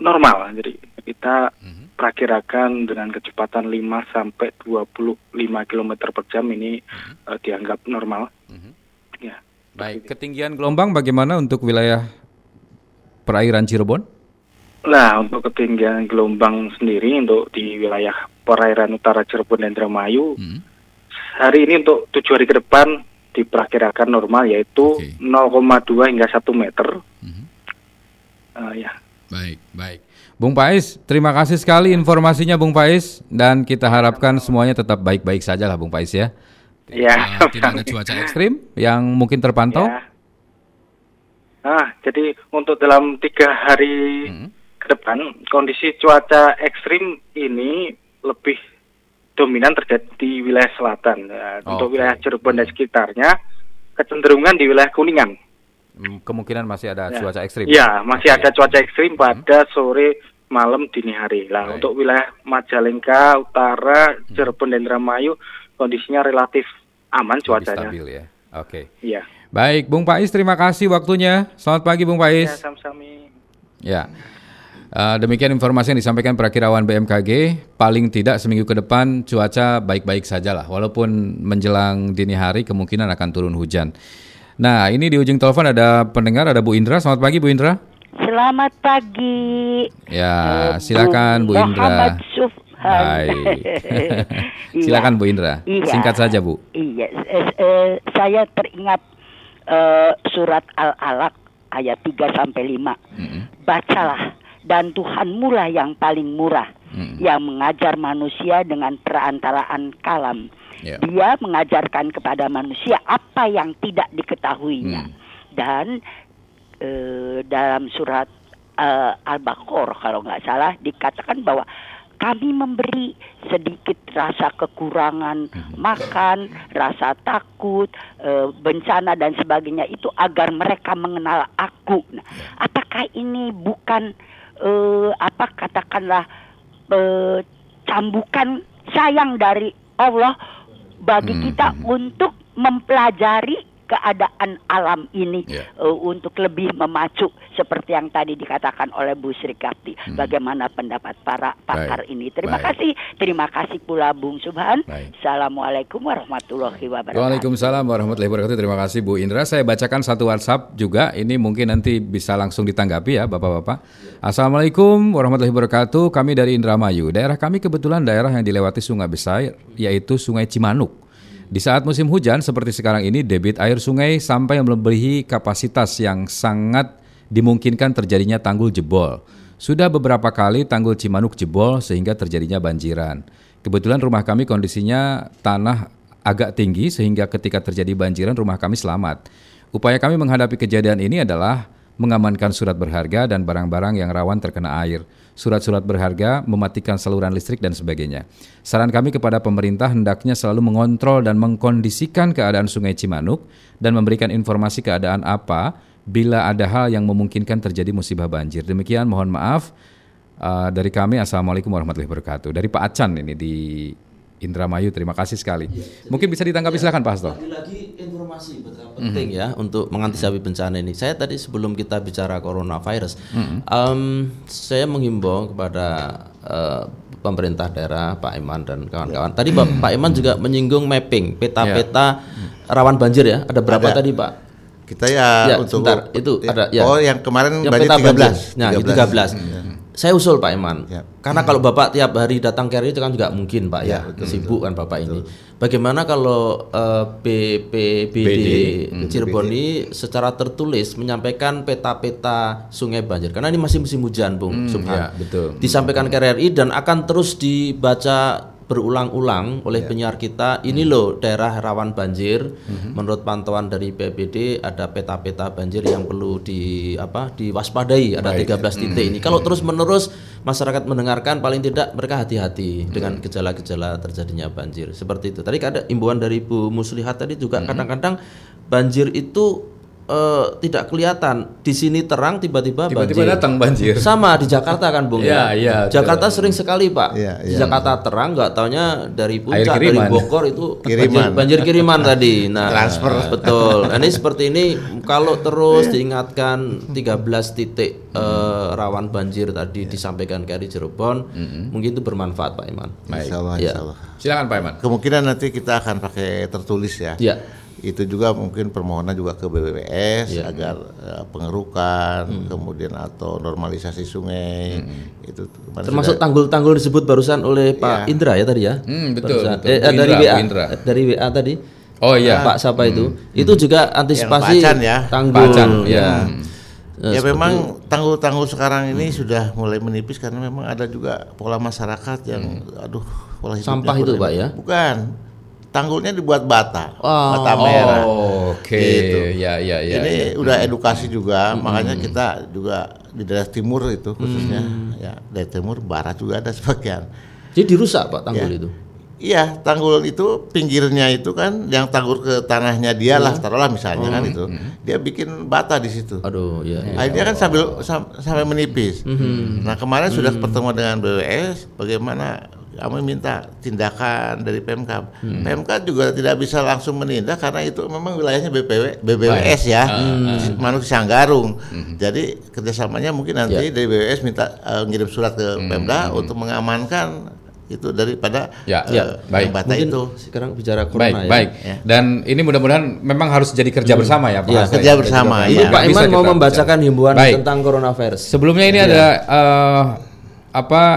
normal. Jadi kita perakirakan dengan kecepatan 5 sampai 25 km per jam ini dianggap normal. Ya. Baik, ketinggian gelombang bagaimana untuk wilayah perairan Cirebon? Nah, untuk ketinggian gelombang sendiri untuk di wilayah perairan utara Cirebon dan Indramayu hari ini untuk 7 hari ke depan diperkirakan normal, yaitu 0,2 hingga 1 meter. Ya. Baik. Bung Faiz, terima kasih sekali informasinya Bung Faiz, dan kita harapkan semuanya tetap baik-baik saja lah Bung Faiz ya. Ya. Tidak ada cuaca ekstrim yang mungkin terpantau. Ya. Nah, jadi untuk dalam 3 hari ke depan, kondisi cuaca ekstrim ini lebih dominan terjadi di wilayah selatan. Untuk wilayah Cirebon dan sekitarnya, kecenderungan di wilayah Kuningan. Kemungkinan masih ada cuaca ekstrim? Ya, masih ada cuaca ekstrim pada sore, malam, dini hari. Nah, untuk wilayah Majalengka, Utara, Cirebon, dan Indramayu, kondisinya relatif aman cuacanya. Stabil ya? Iya. Baik, Bung Faiz, terima kasih waktunya. Selamat pagi, Bung Faiz. Ya, sama-sama. Ya. Demikian informasi yang disampaikan Prakirawan BMKG. Paling tidak seminggu ke depan cuaca baik-baik sajalah, walaupun menjelang dini hari kemungkinan akan turun hujan. Nah, ini di ujung telepon ada pendengar, ada Bu Indra. Selamat pagi Bu Indra. Selamat pagi. Ya, silakan Bu Indra. Baik. Silakan Bu Indra. Singkat saja Bu. Iya, saya teringat surat Al-Alaq ayat 3-5. Bacalah, dan Tuhanmulah yang paling murah, yang mengajar manusia dengan perantaraan kalam. Dia mengajarkan kepada manusia apa yang tidak diketahuinya. Dan dalam surat Al-Baqarah kalau nggak salah dikatakan bahwa kami memberi sedikit rasa kekurangan makan, rasa takut, bencana dan sebagainya itu agar mereka mengenal Aku. Nah, apakah ini bukan cambukan sayang dari Allah bagi kita untuk mempelajari keadaan alam ini untuk lebih memacu seperti yang tadi dikatakan oleh Bu Sri Kapti. Bagaimana pendapat para pakar ini? Terima kasih pula Bung Subhan. Assalamualaikum warahmatullahi wabarakatuh. Waalaikumsalam warahmatullahi wabarakatuh. Terima kasih Bu Indra. Saya bacakan satu WhatsApp juga. Ini mungkin nanti bisa langsung ditanggapi ya Bapak-Bapak. Assalamualaikum warahmatullahi wabarakatuh. Kami dari Indramayu. Daerah kami kebetulan daerah yang dilewati sungai besar, yaitu Sungai Cimanuk. Di saat musim hujan seperti sekarang ini, debit air sungai sampai melebihi kapasitas yang sangat dimungkinkan terjadinya tanggul jebol. Sudah beberapa kali tanggul Cimanuk jebol sehingga terjadinya banjiran. Kebetulan rumah kami kondisinya tanah agak tinggi sehingga ketika terjadi banjiran rumah kami selamat. Upaya kami menghadapi kejadian ini adalah mengamankan surat berharga dan barang-barang yang rawan terkena air. Surat-surat berharga, mematikan saluran listrik dan sebagainya. Saran kami kepada pemerintah hendaknya selalu mengontrol dan mengkondisikan keadaan Sungai Cimanuk dan memberikan informasi keadaan apa bila ada hal yang memungkinkan terjadi musibah banjir. Demikian, mohon maaf dari kami. Assalamualaikum warahmatullahi wabarakatuh. Dari Pak Acan ini di Indramayu, terima kasih sekali. Mungkin bisa ditanggapi silakan Pak Hasto. Lagi-lagi informasi penting ya untuk mengantisipasi bencana ini. Saya tadi sebelum kita bicara coronavirus, saya menghimbau kepada pemerintah daerah, Pak Eman dan kawan-kawan. Tadi Pak Eman juga menyinggung mapping, peta-peta rawan banjir ya. Ada berapa tadi Pak? Kita untuk sebentar, itu ada yang kemarin yang banjir 13. Nah, 13. Saya usul Pak Eman, karena kalau Bapak tiap hari datang ke RRI itu kan juga mungkin Pak betul, sibuk kan Bapak ini. Bagaimana kalau BPBD Cirebon ini secara tertulis menyampaikan peta-peta sungai banjir? Karena ini masih musim hujan, Bung Subhan. Disampaikan ke RRI dan akan terus dibaca berulang-ulang oleh penyiar kita. Ini loh daerah rawan banjir. Menurut pantauan dari BPBD ada peta-peta banjir yang perlu diwaspadai. Ada 13 titik ini. Kalau terus-menerus masyarakat mendengarkan, paling tidak mereka hati-hati dengan gejala-gejala terjadinya banjir. Seperti itu. Tadi ada imbauan dari Bu Muslihat tadi juga kadang-kadang banjir itu tidak kelihatan. Di sini terang, tiba-tiba datang banjir. Sama di Jakarta kan Bung Jakarta sering sekali Pak. Di Jakarta terang, nggak taunya dari puncak dari Bogor itu banjir kiriman tadi. Nah, transfer betul. Ini seperti ini kalau terus diingatkan 13 titik rawan banjir tadi disampaikan ke Cirebon, mungkin itu bermanfaat Pak Iman. Insyaallah. Silakan Pak Iman. Kemungkinan nanti kita akan pakai tertulis ya. Iya. Itu juga mungkin permohonan juga ke BWS agar pengerukan kemudian atau normalisasi sungai itu termasuk tanggul-tanggul disebut barusan oleh Pak Indra ya tadi ya betul. Dari WA tadi Pak siapa itu juga antisipasi Pacan, ya. Tanggul Pacan, ya memang tanggul-tanggul sekarang ini sudah mulai menipis karena memang ada juga pola masyarakat yang pola hidupnya sampah itu Pak ya bukan tanggulnya dibuat bata merah. Gitu. Ya. Ini udah edukasi juga, makanya kita juga di daerah timur itu khususnya, daerah timur barat juga ada sebagian. Jadi dirusak Pak tanggul itu? Iya, tanggul itu pinggirnya itu kan yang tanggul ke tanahnya dialah taruhlah misalnya kan itu. Dia bikin bata di situ. Akhirnya kan sampai menipis. Nah, kemarin sudah bertemu dengan BWS bagaimana kami minta tindakan dari Pemkab. Pemkab juga tidak bisa langsung menindak karena itu memang wilayahnya BPWS Cimanuk Cisanggarung. Jadi kerjasamanya mungkin nanti dari BPWS minta ngirim surat ke Pemda untuk mengamankan itu daripada bata itu. Sekarang bicara corona baik. Dan ini mudah-mudahan memang harus jadi kerja bersama ya Pak. Kerja bersama. Pak Iman mau membacakan himbauan tentang coronavirus. Sebelumnya ini ada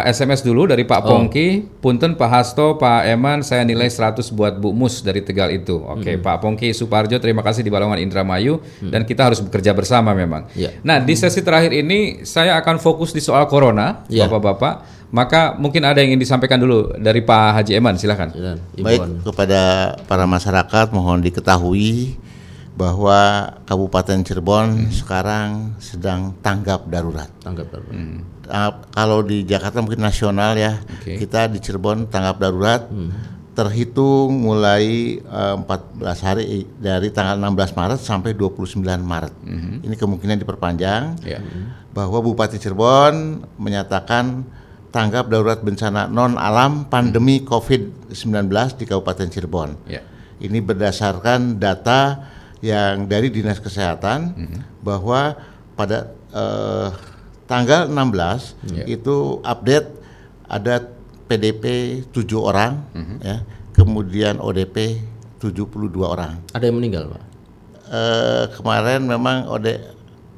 SMS dulu dari Pak Pongki. Punten Pak Hasto, Pak Eman, saya nilai 100 buat Bu Mus dari Tegal itu. Oke, Pak Pongki Suparjo, terima kasih di Balongan Indramayu dan kita harus bekerja bersama memang. Nah, di sesi terakhir ini saya akan fokus di soal corona, Bapak-bapak. Maka mungkin ada yang ingin disampaikan dulu dari Pak Haji Eman, silakan. Baik, kepada para masyarakat mohon diketahui bahwa Kabupaten Cirebon sekarang sedang tanggap darurat. Kalau di Jakarta mungkin nasional ya, kita di Cirebon tanggap darurat terhitung mulai 14 hari dari tanggal 16 Maret sampai 29 Maret. Ini kemungkinan diperpanjang bahwa Bupati Cirebon menyatakan tanggap darurat bencana non alam pandemi COVID-19 di Kabupaten Cirebon. Ini berdasarkan data yang dari Dinas Kesehatan bahwa pada tanggal 16 itu update ada PDP 7 orang ya, kemudian ODP 72 orang. Ada yang meninggal, Pak? Kemarin memang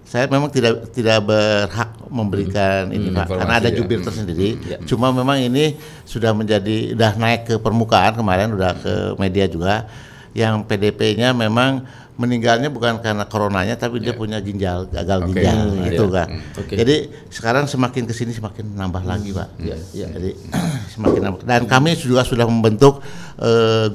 saya memang tidak berhak memberikan ini, Pak, karena ada jubir tersendiri. Cuma memang ini sudah menjadi, sudah naik ke permukaan kemarin, sudah ke media juga. Yang PDP-nya memang meninggalnya bukan karena coronanya, tapi dia punya ginjal, gagal ginjal gitu kan. Jadi sekarang semakin kesini semakin nambah lagi, Pak. Jadi semakin nambah. Dan kami juga sudah membentuk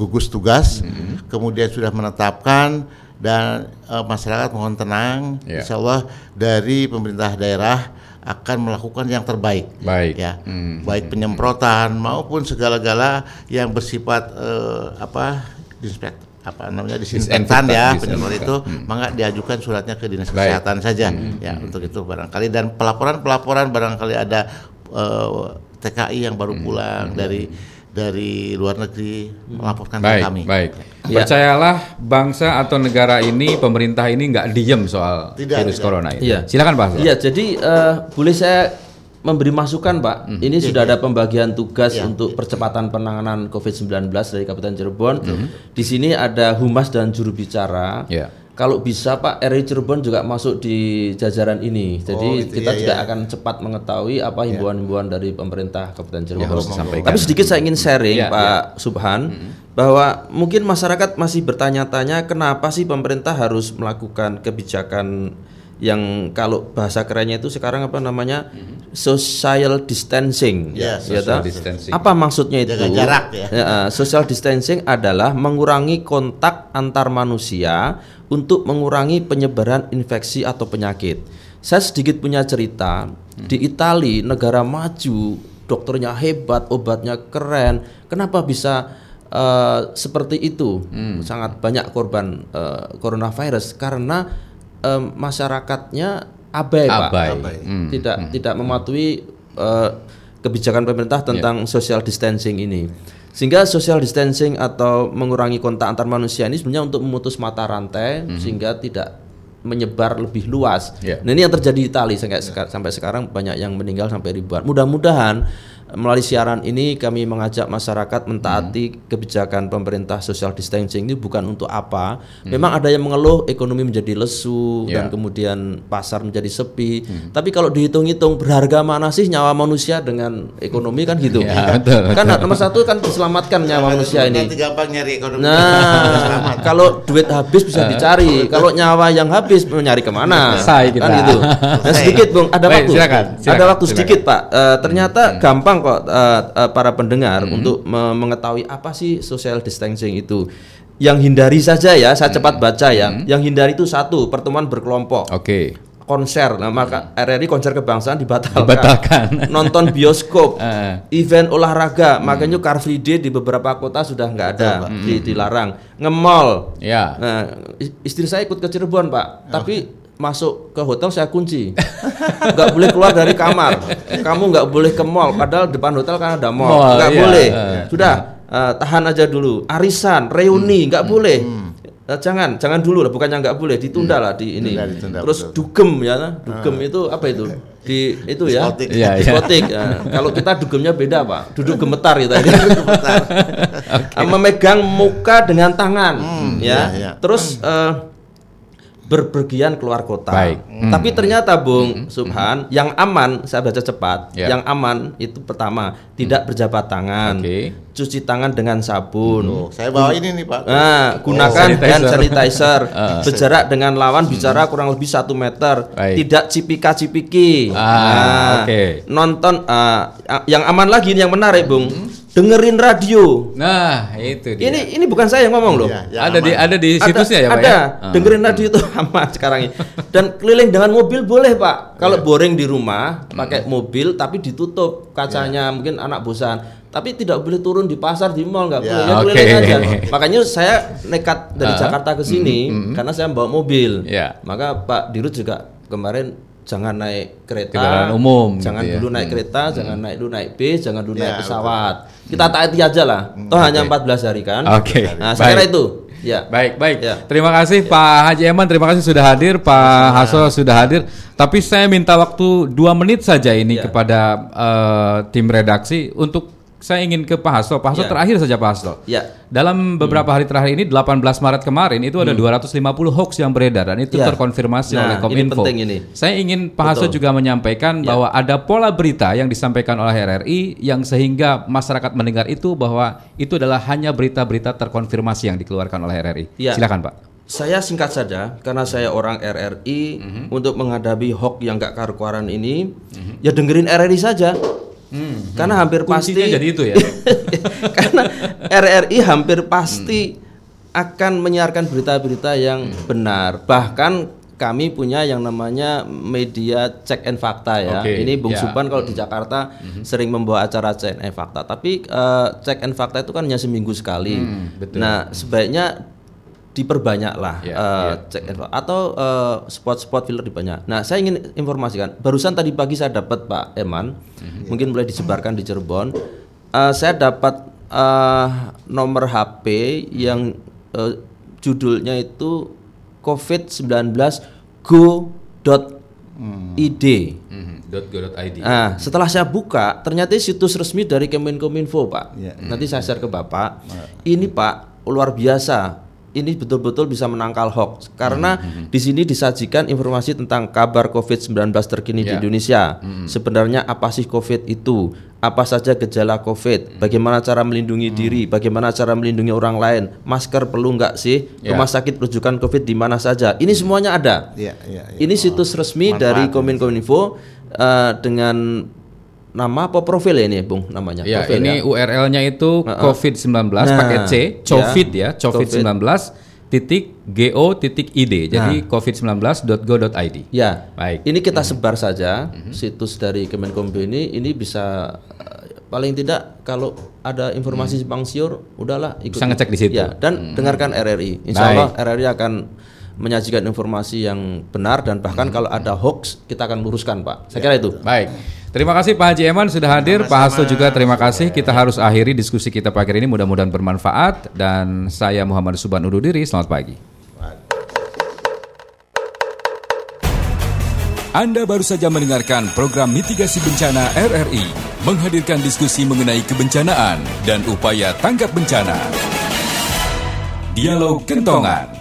gugus tugas, kemudian sudah menetapkan, dan masyarakat mohon tenang, insya Allah dari pemerintah daerah akan melakukan yang terbaik, ya, baik penyemprotan maupun segala-gala yang bersifat disinfektan ya, penyemprot itu, maka diajukan suratnya ke Dinas Kesehatan saja, ya, untuk itu barangkali. Dan pelaporan barangkali ada TKI yang baru pulang dari luar negeri melaporkan ke kami. Percayalah, bangsa atau negara ini, pemerintah ini nggak diem soal virus corona ini. Silakan, Pak. Iya, jadi boleh saya memberi masukan, Pak. Ini sudah ada pembagian tugas untuk percepatan penanganan COVID-19 dari Kabupaten Cirebon. Di sini ada humas dan juru bicara. Kalau bisa, Pak, RI Cirebon juga masuk di jajaran ini. Jadi kita juga akan cepat mengetahui apa himbauan-himbauan dari pemerintah Kabupaten Cirebon. Tapi sedikit saya ingin sharing, Pak Subhan, bahwa mungkin masyarakat masih bertanya-tanya kenapa sih pemerintah harus melakukan kebijakan yang kalau bahasa kerennya itu sekarang apa namanya, social distancing, social distancing. Apa maksudnya itu? Jaga jarak, ya. Social distancing adalah mengurangi kontak antar manusia untuk mengurangi penyebaran infeksi atau penyakit. Saya sedikit punya cerita. Di Italia, negara maju, dokternya hebat, obatnya keren. Kenapa bisa seperti itu? Sangat banyak korban coronavirus karena masyarakatnya abai. Tidak mematuhi kebijakan pemerintah tentang social distancing ini. Sehingga social distancing atau mengurangi kontak antar manusia ini sebenarnya untuk memutus mata rantai sehingga tidak menyebar lebih luas. Nah, ini yang terjadi di Itali sampai sekarang, banyak yang meninggal sampai ribuan. Mudah-mudahan melalui siaran ini kami mengajak masyarakat mentaati kebijakan pemerintah social distancing ini bukan untuk apa. Memang ada yang mengeluh ekonomi menjadi lesu dan kemudian pasar menjadi sepi. Tapi kalau dihitung-hitung berharga mana sih nyawa manusia dengan ekonomi, kan gitu. Kan nomor satu kan diselamatkan nyawa manusia ini. Gampang nyari ekonomi. Nah, kalau duit habis bisa dicari, kalau nyawa yang habis nyari kemana? Kan gitu. Nah, sedikit, Bung, ada waktu. Ada waktu sedikit, Pak. Ternyata gampang kok para pendengar untuk mengetahui apa sih social distancing itu. Yang hindari saja ya, saya cepat baca ya. Yang hindari itu satu, pertemuan berkelompok. Konser, nah, maka RRI konser kebangsaan dibatalkan. Nonton bioskop, event olahraga, makanya Car Free Day di beberapa kota sudah nggak ada, dilarang. Nge-mall, nah, istri saya ikut ke Cirebon, Pak, tapi masuk ke hotel saya kunci, nggak boleh keluar dari kamar. Kamu nggak boleh ke mall, padahal depan hotel kan ada mall, nggak boleh. Sudah, tahan aja dulu. Arisan, reuni, nggak boleh. Jangan dulu lah, bukannya nggak boleh, ditunda lah di ini. Terus dugem ya, itu apa itu? Di itu ya, diskotik. Kalau kita dugemnya beda, Pak, duduk gemetar gitu. Memegang muka dengan tangan, Terus berpergian keluar kota. Tapi ternyata, Bung Subhan, yang aman, saya baca cepat, yang aman itu pertama, tidak berjabat tangan, cuci tangan dengan sabun. Saya bawa ini nih, Pak. Nah, gunakan hand sanitizer, berjarak dengan lawan bicara kurang lebih 1 meter, tidak cipika-cipiki. Nonton, yang aman lagi yang menarik, Bung. Dengerin radio. Nah, itu dia. Ini bukan saya yang ngomong loh. Ya, ada di situsnya ya, Pak. Ada. Ya? Dengerin radio itu aman sekarang ini. Dan keliling dengan mobil boleh, Pak. Kalau boring di rumah pakai mobil tapi ditutup kacanya, mungkin anak bosan. Tapi tidak boleh turun di pasar, di mall, nggak boleh. Keliling aja. Makanya saya nekat dari Jakarta ke sini karena saya bawa mobil. Maka Pak Dirut juga kemarin jangan naik kereta umum, jangan gitu dulu naik kereta, jangan naik dulu naik bis, jangan dulu naik pesawat. Kita taati aja lah. Toh hanya 14 hari kan. Nah, saya kira itu. Ya. Baik. Ya. Terima kasih ya. Pak Haji Eman, terima kasih sudah hadir, Pak Hasto sudah hadir. Tapi saya minta waktu 2 menit saja ini kepada tim redaksi untuk saya ingin ke Pak Hasto. Pak Hasto terakhir saja Pak Hasto. Ya. Dalam beberapa hari terakhir ini 18 Maret kemarin itu ada 250 hoax yang beredar dan itu terkonfirmasi oleh Kominfo. Ini. Saya ingin Pak Hasto juga menyampaikan bahwa ada pola berita yang disampaikan oleh RRI yang sehingga masyarakat mendengar itu bahwa itu adalah hanya berita-berita terkonfirmasi yang dikeluarkan oleh RRI. Ya. Silakan Pak. Saya singkat saja karena saya orang RRI untuk menghadapi hoax yang gak karu-karuan ini ya dengerin RRI saja. Karena hampir pasti jadi itu ya. Karena RRI hampir pasti akan menyiarkan berita-berita yang benar. Bahkan kami punya yang namanya media cek and fakta ya. Okay. Ini Bung Subhan kalau di Jakarta sering membawa acara cek and fakta. Tapi cek and fakta itu kan hanya seminggu sekali. Betul. Nah, sebaiknya diperbanyaklah cek and fakta atau spot-spot filler diperbanyak. Nah, saya ingin informasikan. Barusan tadi pagi saya dapat Pak Eman, mungkin boleh disebarkan di Cirebon. Saya dapat nomor HP yang judulnya itu covid19.go.id. Setelah saya buka, ternyata situs resmi dari Kominfo, Pak. Nanti saya share ke Bapak. Ini Pak luar biasa. Ini betul-betul bisa menangkal hoax karena di sini disajikan informasi tentang kabar COVID-19 terkini di Indonesia. Sebenarnya apa sih COVID itu? Apa saja gejala COVID? Bagaimana cara melindungi diri? Bagaimana cara melindungi orang lain? Masker perlu nggak sih? Rumah sakit rujukan COVID di mana saja? Ini semuanya ada. Ini situs resmi dari Kominfo dengan nama apa profil ya ini Bung namanya? Ya, profil ini URL-nya itu covid19 pakai C, covid covid19.go.id. Jadi covid19.go.id. Ya. Baik. Ini kita sebar saja situs dari Kemenkominfo ini bisa paling tidak kalau ada informasi simpang siur udahlah ikut. Bisa ngecek di situ. Ya, dan dengarkan RRI. Insyaallah RRI akan menyajikan informasi yang benar dan bahkan kalau ada hoax kita akan luruskan Pak. Saya kira itu. Baik. Terima kasih Pak Haji Eman sudah hadir, Pak Hasto juga terima kasih. Kita harus akhiri diskusi kita pagi ini, mudah-mudahan bermanfaat dan saya Muhammad Subhan undur diri. Selamat pagi. Anda baru saja mendengarkan program mitigasi bencana RRI menghadirkan diskusi mengenai kebencanaan dan upaya tanggap bencana. Dialog Kentongan.